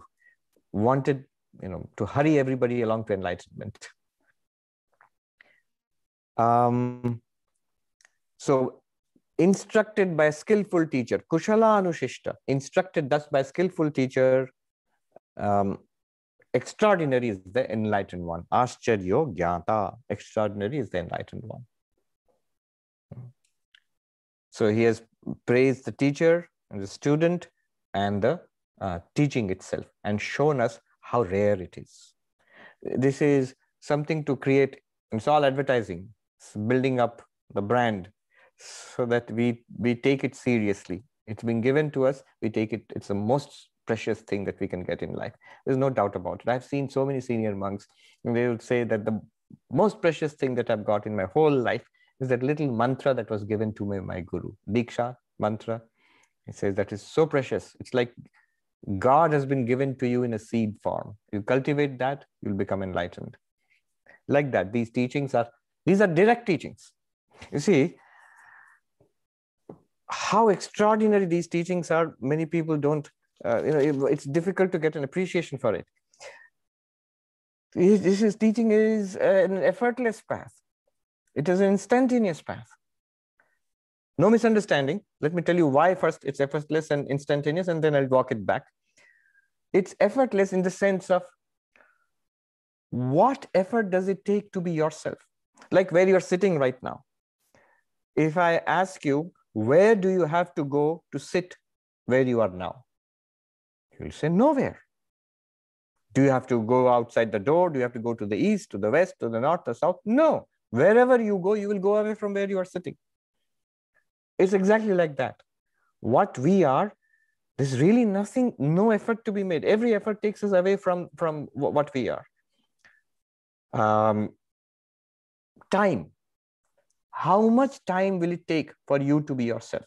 wanted, you know, to hurry everybody along to enlightenment. Um, so, instructed by a skillful teacher, Kushala Anushishta, instructed thus by a skillful teacher, um, extraordinary is the enlightened one. Ascharyo Gyata, extraordinary is the enlightened one. So, he has praised the teacher and the student and the uh, teaching itself and shown us how rare it is. This is something to create. It's all advertising. It's building up the brand so that we, we take it seriously. It's been given to us. We take it. It's the most precious thing that we can get in life. There's no doubt about it. I've seen so many senior monks, and they would say that the most precious thing that I've got in my whole life is that little mantra that was given to me by my guru. Diksha mantra. He says that is so precious. It's like God has been given to you in a seed form. You cultivate that, you'll become enlightened. Like that, these teachings are, these are direct teachings. You see, how extraordinary these teachings are, many people don't, uh, you know, it, it's difficult to get an appreciation for it. This is, teaching is an effortless path. It is an instantaneous path. No misunderstanding. Let me tell you why first it's effortless and instantaneous, and then I'll walk it back. It's effortless in the sense of what effort does it take to be yourself? Like where you're sitting right now. If I ask you, where do you have to go to sit where you are now? You'll say, nowhere. Do you have to go outside the door? Do you have to go to the east, to the west, to the north, the south? No. Wherever you go, you will go away from where you are sitting. It's exactly like that. What we are, there's really nothing, no effort to be made. Every effort takes us away from, from what we are. Um, time. How much time will it take for you to be yourself?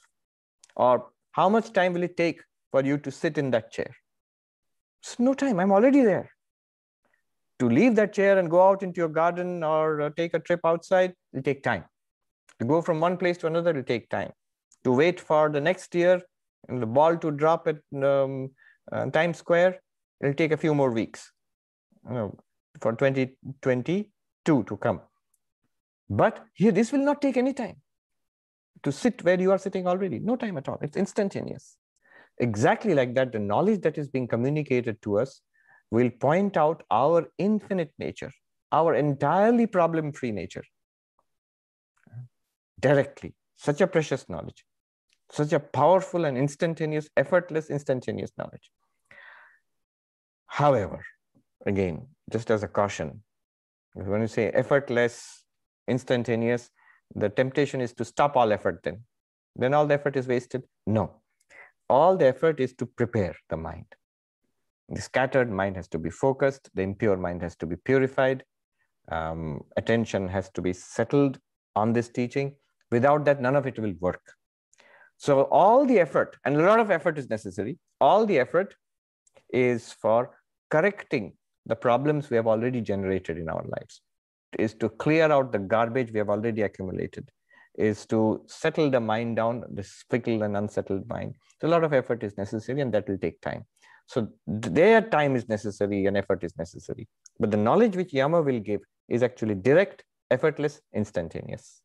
Or how much time will it take for you to sit in that chair? It's no time. I'm already there. To leave that chair and go out into your garden or take a trip outside, it'll take time. To go from one place to another, it'll take time. To wait for the next year and the ball to drop at um, uh, Times Square, it'll take a few more weeks uh, for twenty twenty-two to come. But here, this will not take any time. To sit where you are sitting already, no time at all. It's instantaneous. Exactly like that, the knowledge that is being communicated to us will point out our infinite nature, our entirely problem-free nature. Directly, such a precious knowledge, such a powerful and instantaneous, effortless, instantaneous knowledge. However, again, just as a caution, when you say effortless, instantaneous, the temptation is to stop all effort then. Then all the effort is wasted. No, all the effort is to prepare the mind. The scattered mind has to be focused. The impure mind has to be purified. Um, attention has to be settled on this teaching. Without that, none of it will work. So all the effort, and a lot of effort is necessary, all the effort is for correcting the problems we have already generated in our lives, is to clear out the garbage we have already accumulated, is to settle the mind down, this fickle and unsettled mind. So a lot of effort is necessary, and that will take time. So their time is necessary and effort is necessary. But the knowledge which Yama will give is actually direct, effortless, instantaneous.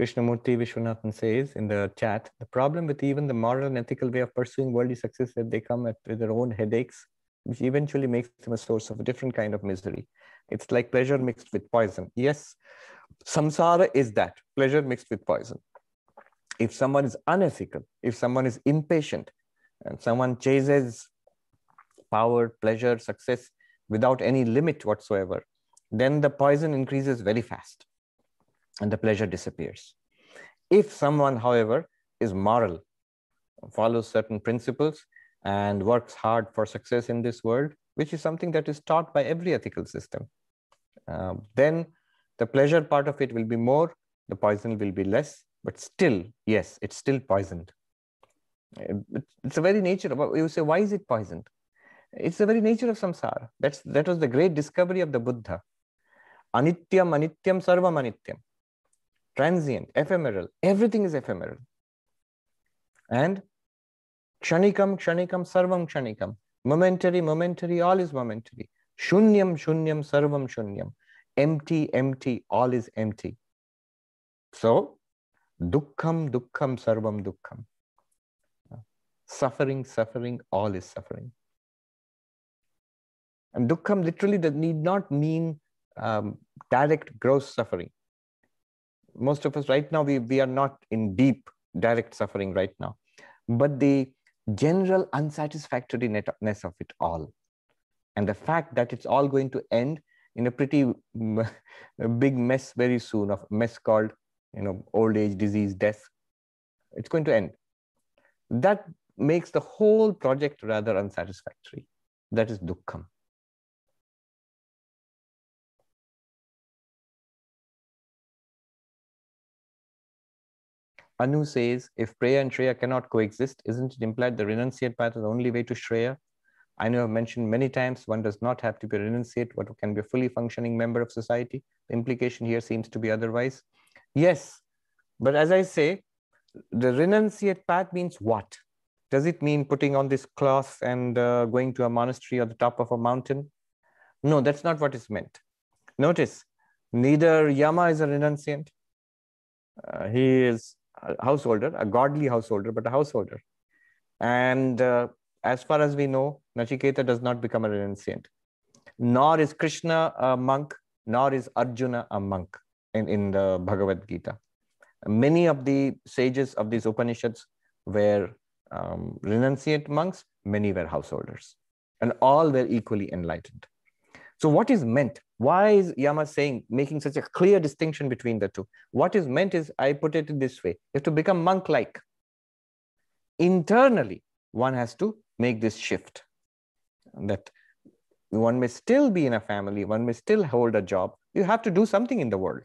Krishnamurti Vishwanathan says in the chat, the problem with even the moral and ethical way of pursuing worldly success is that they come at, with their own headaches, which eventually makes them a source of a different kind of misery. It's like pleasure mixed with poison. Yes, samsara is that, pleasure mixed with poison. If someone is unethical, if someone is impatient, and someone chases power, pleasure, success without any limit whatsoever, then the poison increases very fast and the pleasure disappears. If someone, however, is moral, follows certain principles and works hard for success in this world, which is something that is taught by every ethical system, uh, then the pleasure part of it will be more, the poison will be less, but still, yes, it's still poisoned. It's the very nature of, you say, why is it poisoned? It's the very nature of samsara. That's, that was the great discovery of the Buddha. Anityam, anityam, sarvam anityam. Transient, ephemeral, everything is ephemeral. And kshanikam, kshanikam, sarvam kshanikam. Momentary, momentary, all is momentary. Shunyam, shunyam, sarvam shunyam. Empty, empty, all is empty. So, dukkham, dukkham, sarvam dukkham. Suffering, suffering, all is suffering. And dukkham literally does, need not mean um, direct, gross suffering. Most of us right now, we, we are not in deep, direct suffering right now. But the general unsatisfactoriness of it all. And the fact that it's all going to end in a pretty big mess very soon, a mess called, you know, old age, disease, death. It's going to end. That makes the whole project rather unsatisfactory. That is dukkham. Anu says, if Preya and Shreya cannot coexist, isn't it implied the renunciate path is the only way to Shreya? I know I've mentioned many times, one does not have to be renunciate, but can be a fully functioning member of society. The implication here seems to be otherwise. Yes, but as I say, the renunciate path means what? Does it mean putting on this cloth and uh, going to a monastery or the top of a mountain? No, that's not what is meant. Notice, neither Yama is a renunciant. Uh, he is a householder, a godly householder, but a householder. And uh, as far as we know, Nachiketa does not become a renunciant. Nor is Krishna a monk, nor is Arjuna a monk in, in the Bhagavad Gita. Many of the sages of these Upanishads were um, renunciate monks, many were householders, and all were equally enlightened. So what is meant? Why is Yama saying, making such a clear distinction between the two? What is meant is, I put it in this way, you have to become monk-like. Internally, one has to make this shift, that one may still be in a family, one may still hold a job, you have to do something in the world.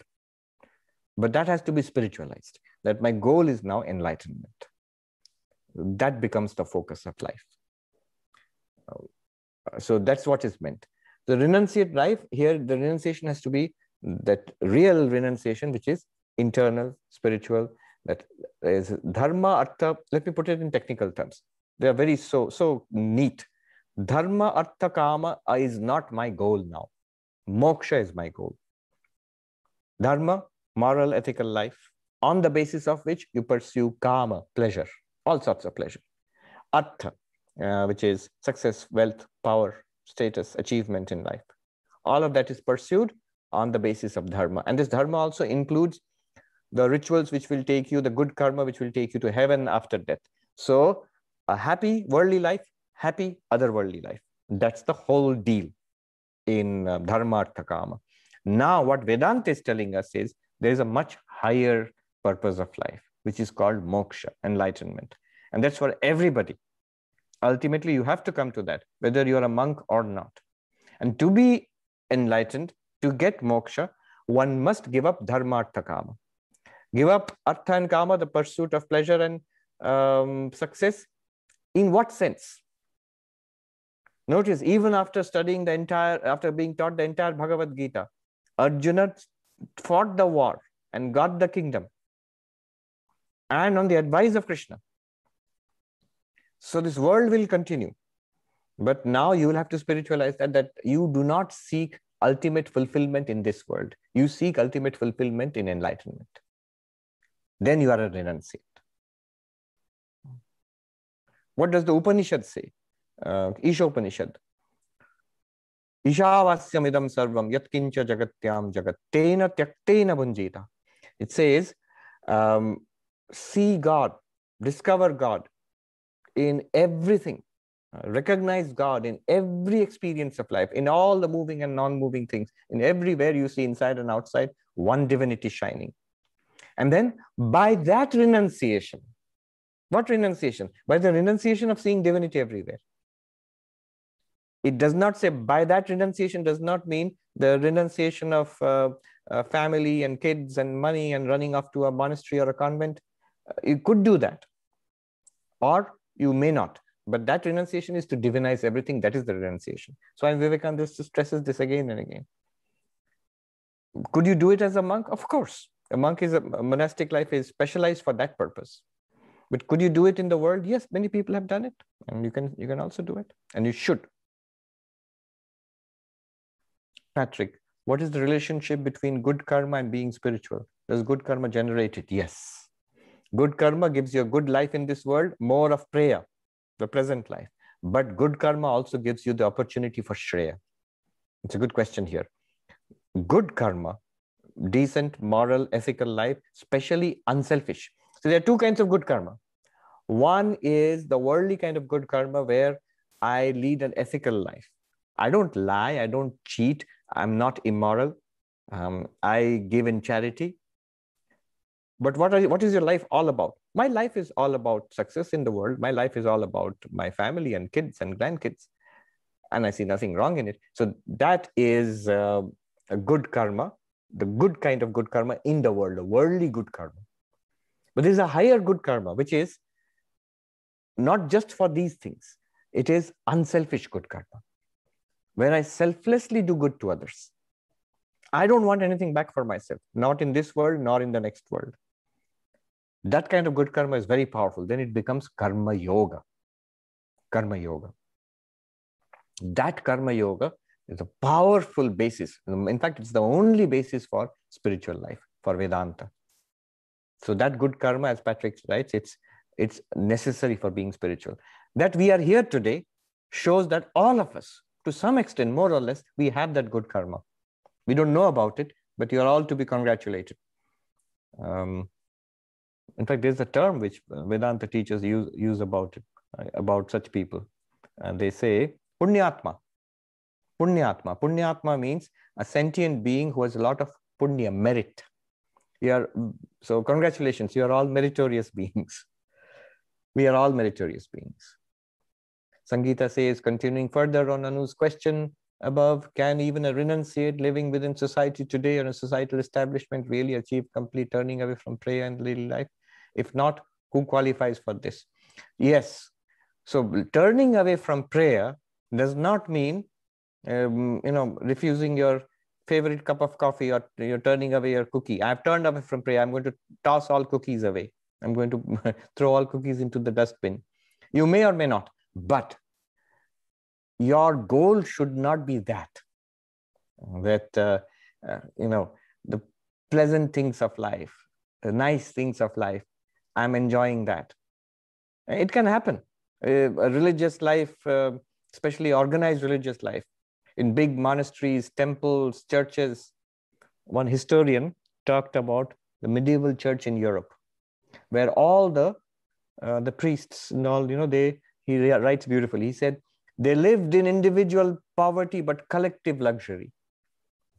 But that has to be spiritualized, that my goal is now enlightenment. That becomes the focus of life. So that's what is meant. The renunciate life, here the renunciation has to be that real renunciation, which is internal, spiritual, that is dharma, artha. Let me put it in technical terms. They are very so, so neat. Dharma, artha, kama is not my goal now. Moksha is my goal. Dharma, moral, ethical life, on the basis of which you pursue karma, pleasure, all sorts of pleasure. Artha, uh, which is success, wealth, power, status, achievement in life. All of that is pursued on the basis of dharma. And this dharma also includes the rituals which will take you, the good karma which will take you to heaven after death. So a happy worldly life, happy otherworldly life. That's the whole deal in uh, dharma, artha, kama. Now what Vedanta is telling us is, there is a much higher purpose of life, which is called moksha, enlightenment. And that's for everybody. Ultimately, you have to come to that, whether you're a monk or not. And to be enlightened, to get moksha, one must give up dharma, artha, kama. Give up artha and kama, the pursuit of pleasure and um, success. In what sense? Notice, even after studying the entire, after being taught the entire Bhagavad Gita, Arjuna fought the war and got the kingdom, and on the advice of Krishna. So this world will continue, but now you will have to spiritualize that, that you do not seek ultimate fulfillment in this world. You seek ultimate fulfillment in enlightenment. Then you are a renunciate. What does the Upanishad say? Uh, Isha Upanishad. Ishavasyamidam sarvam yatkincha jagatyam jagattena tyaktena bunjita. It says, um, see God, discover God in everything. Recognize God in every experience of life, in all the moving and non-moving things, in everywhere you see inside and outside, one divinity shining. And then by that renunciation, what renunciation? By the renunciation of seeing divinity everywhere. It does not say by that renunciation does not mean the renunciation of uh, uh, family and kids and money and running off to a monastery or a convent. Uh, you could do that, or you may not. But that renunciation is to divinize everything. That is the renunciation. Swami Vivekananda stresses this again and again. Could you do it as a monk? Of course. A monk is a, a monastic life is specialized for that purpose. But could you do it in the world? Yes, many people have done it. And you can, you can also do it. And you should. Patrick, what is the relationship between good karma and being spiritual? Does good karma generate it? Yes. Good karma gives you a good life in this world, more of Preya, the present life. But good karma also gives you the opportunity for Shreya. It's a good question here. Good karma, decent, moral, ethical life, especially unselfish. So there are two kinds of good karma. One is the worldly kind of good karma where I lead an ethical life. I don't lie. I don't cheat. I'm not immoral. Um, I give in charity. But what, are, what is your life all about? My life is all about success in the world. My life is all about my family and kids and grandkids. And I see nothing wrong in it. So that is uh, a good karma, the good kind of good karma in the world, a worldly good karma. But there's a higher good karma, which is not just for these things. It is unselfish good karma, where I selflessly do good to others. I don't want anything back for myself, not in this world, nor in the next world. That kind of good karma is very powerful. Then it becomes karma yoga. Karma yoga. That karma yoga is a powerful basis. In fact, it's the only basis for spiritual life, for Vedanta. So that good karma, as Patrick writes, it's, it's necessary for being spiritual. That we are here today shows that all of us, to some extent, more or less, we have that good karma. We don't know about it, but you are all to be congratulated. Um, In fact, there's a term which Vedanta teachers use, use about it, about such people. And they say, Punyatma. Punyatma. Punyatma means a sentient being who has a lot of punya, merit. You are, so congratulations, you are all meritorious beings. We are all meritorious beings. Sangeeta says, continuing further on Anu's question above, can even a renunciate living within society today or a societal establishment really achieve complete turning away from prayer and daily life? If not, who qualifies for this? Yes. So turning away from prayer does not mean, um, you know, refusing your favorite cup of coffee or you're turning away your cookie. I've turned away from prayer. I'm going to toss all cookies away. I'm going to throw all cookies into the dustbin. You may or may not, but your goal should not be that. That, uh, uh, you know, the pleasant things of life, the nice things of life, I'm enjoying that. It can happen. Uh, a religious life, uh, especially organized religious life, in big monasteries, temples, churches. One historian talked about the medieval church in Europe, where all the, uh, the priests and all, you know, they, he writes beautifully. He said, they lived in individual poverty, but collective luxury.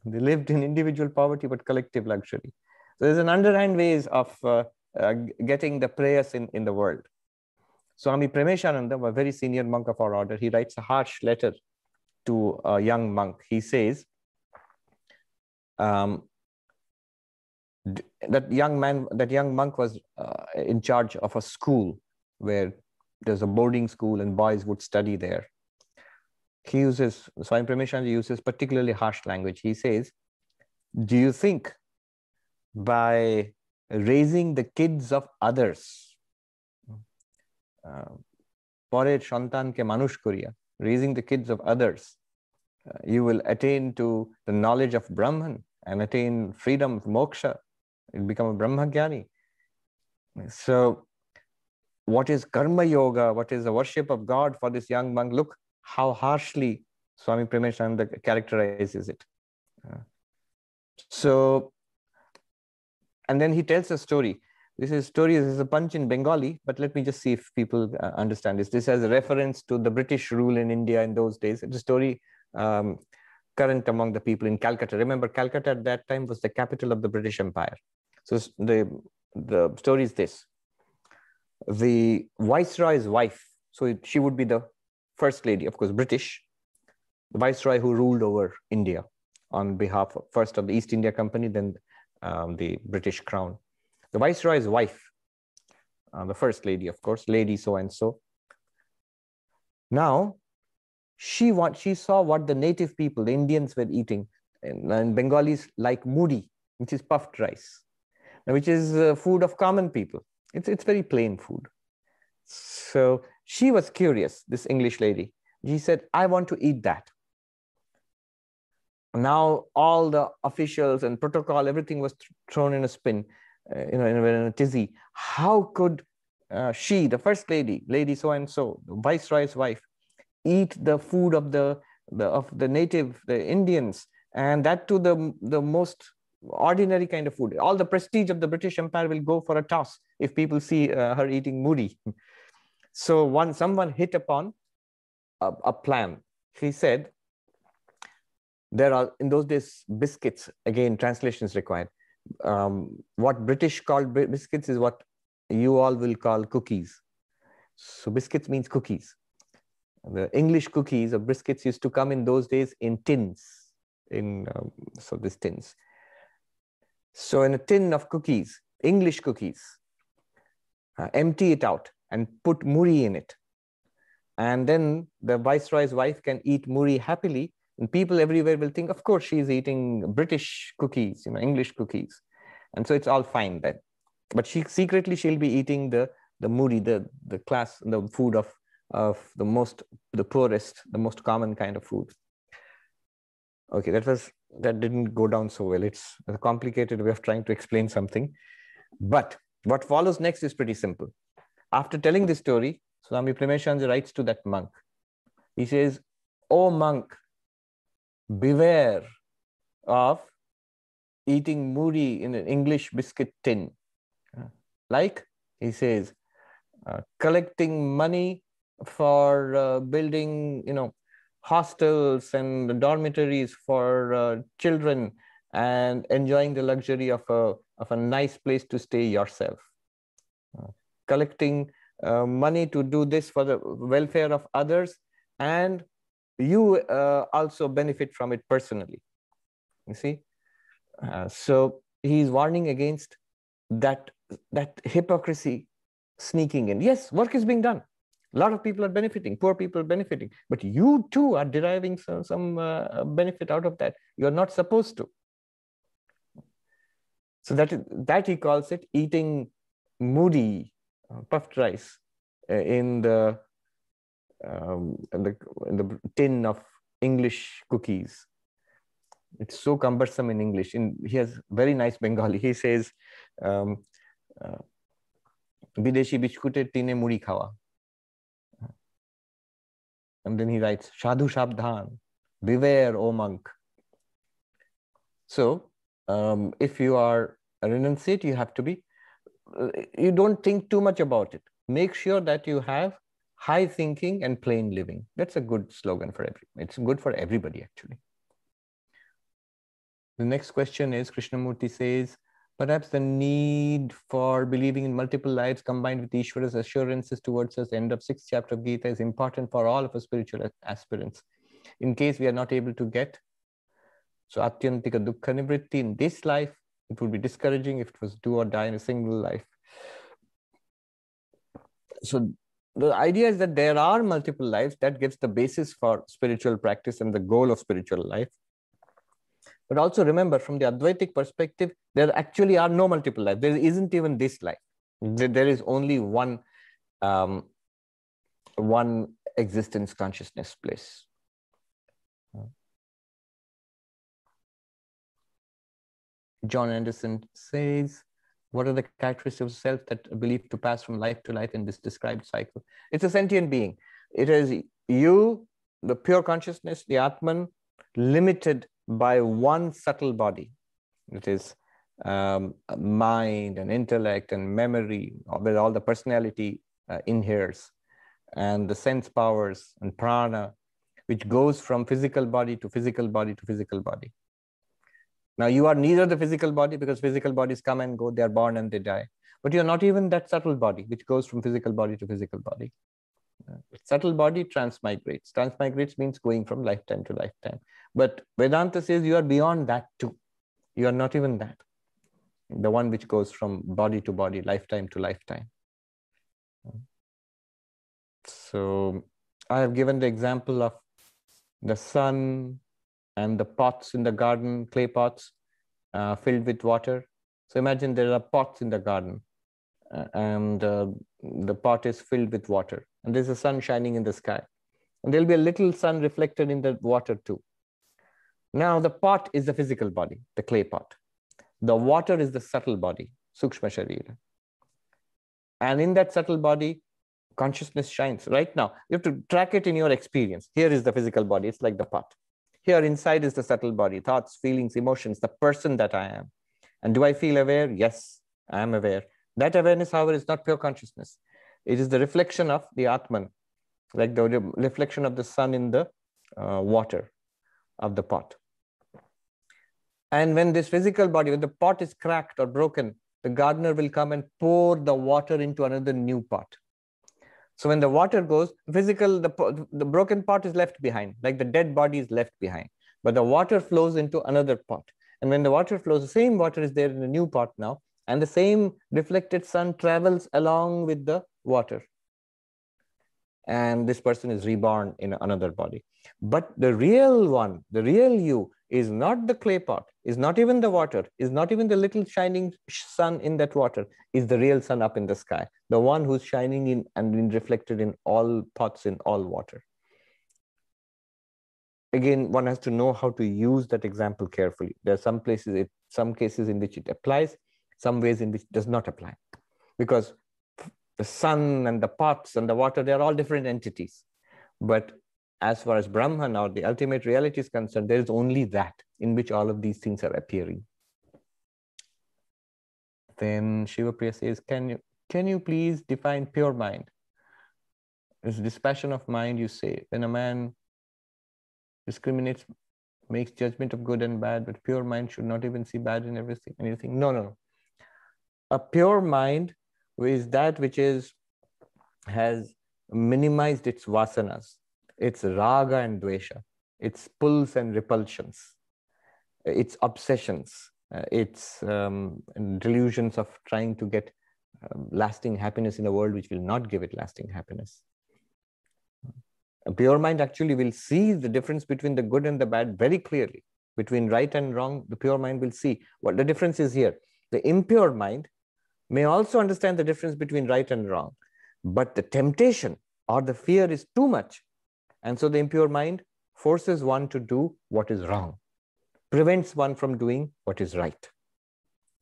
They lived in individual poverty, but collective luxury. So there's an underhand ways of uh, uh, getting the prayers in, in the world. Swami Prameshananda, a very senior monk of our order, he writes a harsh letter to a young monk. He says, um, that young man, that young monk was uh, in charge of a school where there's a boarding school and boys would study there. He uses, Swami Prameshananda uses particularly harsh language. He says, do you think by raising the kids of others, pore shantan ke manush kuriya, raising the kids of others, uh, you will attain to the knowledge of Brahman and attain freedom, moksha, you'll become a Brahmagyani. So, what is karma yoga? What is the worship of God for this young monk? Look how harshly Swami Prameshananda characterizes it. So, and then he tells a story. This is story, this is a punch in Bengali, but let me just see if people uh, understand this. This has a reference to the British rule in India in those days. It's a story um, current among the people in Calcutta. Remember, Calcutta at that time was the capital of the British Empire. So the, the story is this. The viceroy's wife, so it, she would be the first lady, of course, British, the viceroy who ruled over India on behalf of, first of the East India Company, then um, the British Crown. The viceroy's wife, uh, the first lady, of course, lady so-and-so. Now, she, want, she saw what the native people, the Indians, were eating. And, and Bengalis like mudi, which is puffed rice, which is uh, food of common people. It's, it's very plain food. So she was curious, this English lady. She said, I want to eat that. Now, all the officials and protocol, everything was th- thrown in a spin. Uh, you know, in a, in a tizzy, how could uh, she, the first lady, lady so-and-so, the viceroy's wife, eat the food of the, the of the native, the Indians, and that to the, the most ordinary kind of food? All the prestige of the British Empire will go for a toss if people see uh, her eating moody. So one, someone hit upon a, a plan. She said, there are, in those days, biscuits, again, translations required. Um, what British called biscuits is what you all will call cookies. So biscuits means cookies. The English cookies or biscuits used to come in those days in tins. In um, so these tins. So in a tin of cookies, English cookies, uh, empty it out and put muri in it. And then the viceroy's wife can eat muri happily. And people everywhere will think, of course, she's eating British cookies, you know, English cookies. And so it's all fine then. But she secretly, she'll be eating the, the muri, the, the class, the food of, of the most, the poorest, the most common kind of food. Okay, that was, that didn't go down so well. It's a complicated way of trying to explain something. But what follows next is pretty simple. After telling this story, Swami Prameshananda writes to that monk. He says, "Oh monk, beware of eating muri in an English biscuit tin. Like," he says, uh, "collecting money for uh, building, you know, hostels and dormitories for uh, children and enjoying the luxury of a, of a nice place to stay yourself. Uh, collecting uh, money to do this for the welfare of others, and you uh, also benefit from it personally." You see? Uh, so he's warning against that, that hypocrisy sneaking in. Yes, work is being done. A lot of people are benefiting. Poor people are benefiting. But you too are deriving some, some uh, benefit out of that. You're not supposed to. So that, that he calls it eating moody uh, puffed rice uh, in the Um, and the, and the tin of English cookies. It's so cumbersome in English. In, he has very nice Bengali. He says, um, uh, "Bideshi biskute tine muri khawa." And then he writes, "Shadhu shabdhan, beware, O monk." So, um, if you are a renunciate, you have to be, uh, you don't think too much about it. Make sure that you have high thinking and plain living. That's a good slogan for every. It's good for everybody, actually. The next question is, Krishnamurti says, "Perhaps the need for believing in multiple lives combined with Ishwara's assurances towards us, end of sixth chapter of Gita, is important for all of us spiritual aspirants. In case we are not able to get, so atyantika dukkha nivritti in this life, it would be discouraging if it was do or die in a single life." So the idea is that there are multiple lives. That gives the basis for spiritual practice and the goal of spiritual life. But also remember, from the Advaitic perspective, there actually are no multiple lives. There isn't even this life. There is only one, um, one existence consciousness place. John Anderson says, "What are the characteristics of self that are believed to pass from life to life in this described cycle?" It's a sentient being. It is you, the pure consciousness, the Atman, limited by one subtle body. It is um, mind and intellect and memory, where all the personality uh, inheres, and the sense powers and prana, which goes from physical body to physical body to physical body. Now, you are neither the physical body, because physical bodies come and go, they are born and they die. But you're not even that subtle body, which goes from physical body to physical body. Subtle body transmigrates. Transmigrates means going from lifetime to lifetime. But Vedanta says you are beyond that too. You are not even that. The one which goes from body to body, lifetime to lifetime. So I have given the example of the sun and the pots in the garden, clay pots uh, filled with water. So imagine there are pots in the garden uh, and uh, the pot is filled with water. And there's a sun shining in the sky. And there'll be a little sun reflected in the water too. Now the pot is the physical body, the clay pot. The water is the subtle body, Sukshma Sharira. And in that subtle body, consciousness shines right now. You have to track it in your experience. Here is the physical body. It's like the pot. Here inside is the subtle body, thoughts, feelings, emotions, the person that I am. And do I feel aware? Yes, I am aware. That awareness, however, is not pure consciousness. It is the reflection of the Atman, like the re reflection of the sun in the uh, water of the pot. And when this physical body, when the pot is cracked or broken, the gardener will come and pour the water into another new pot. So when the water goes, physical, the, the broken pot is left behind, like the dead body is left behind. But the water flows into another pot. And when the water flows, the same water is there in a new pot now. And the same reflected sun travels along with the water. And this person is reborn in another body. But the real one, the real you, is not the clay pot, is not even the water, is not even the little shining sun in that water, is the real sun up in the sky. The one who's shining in and being reflected in all pots, in all water. Again, one has to know how to use that example carefully. There are some places, it, some cases in which it applies, some ways in which it does not apply. Because the sun and the pots and the water, they are all different entities. But as far as Brahman or the ultimate reality is concerned, there is only that in which all of these things are appearing. Then Shiva Priya says, can you, can you please define pure mind? It's dispassion of mind, you say. When a man discriminates, makes judgment of good and bad, but pure mind should not even see bad in everything. Anything. No, no, no. A pure mind is that which is, has minimized its vasanas, its raga and dvesha, its pulls and repulsions, its obsessions, uh, its um, delusions of trying to get uh, lasting happiness in a world which will not give it lasting happiness. A pure mind actually will see the difference between the good and the bad very clearly. Between right and wrong, the pure mind will see what the difference is here. The impure mind may also understand the difference between right and wrong, but the temptation or the fear is too much. And so the impure mind forces one to do what is wrong, prevents one from doing what is right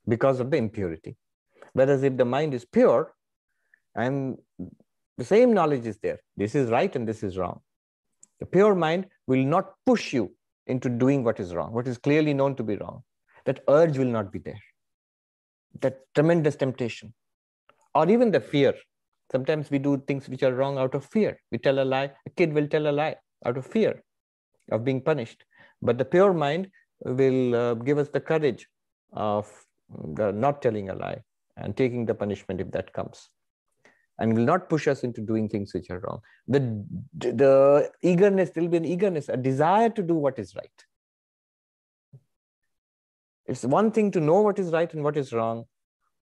because of the impurity. Whereas if the mind is pure and the same knowledge is there, this is right and this is wrong, the pure mind will not push you into doing what is wrong, what is clearly known to be wrong. That urge will not be there. That tremendous temptation or even the fear. Sometimes we do things which are wrong out of fear. We tell a lie. A kid will tell a lie out of fear of being punished. But the pure mind will uh, give us the courage of the not telling a lie and taking the punishment if that comes, and will not push us into doing things which are wrong. The, the eagerness, there will be an eagerness, a desire to do what is right. It's one thing to know what is right and what is wrong,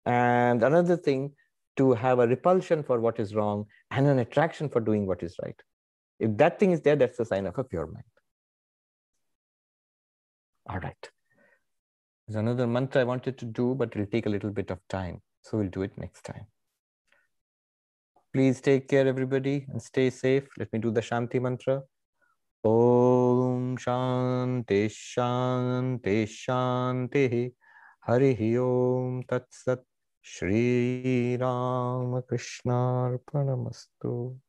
and another thing to have a repulsion for what is wrong and an attraction for doing what is right. If that thing is there, that's the sign of a pure mind. All right. There's another mantra I wanted to do, but it'll take a little bit of time. So we'll do it next time. Please take care, everybody, and stay safe. Let me do the Shanti mantra. Om Shanti Shanti Shanti Harihi Om Tat Sat. Shri Ramakrishna Arpanamastu.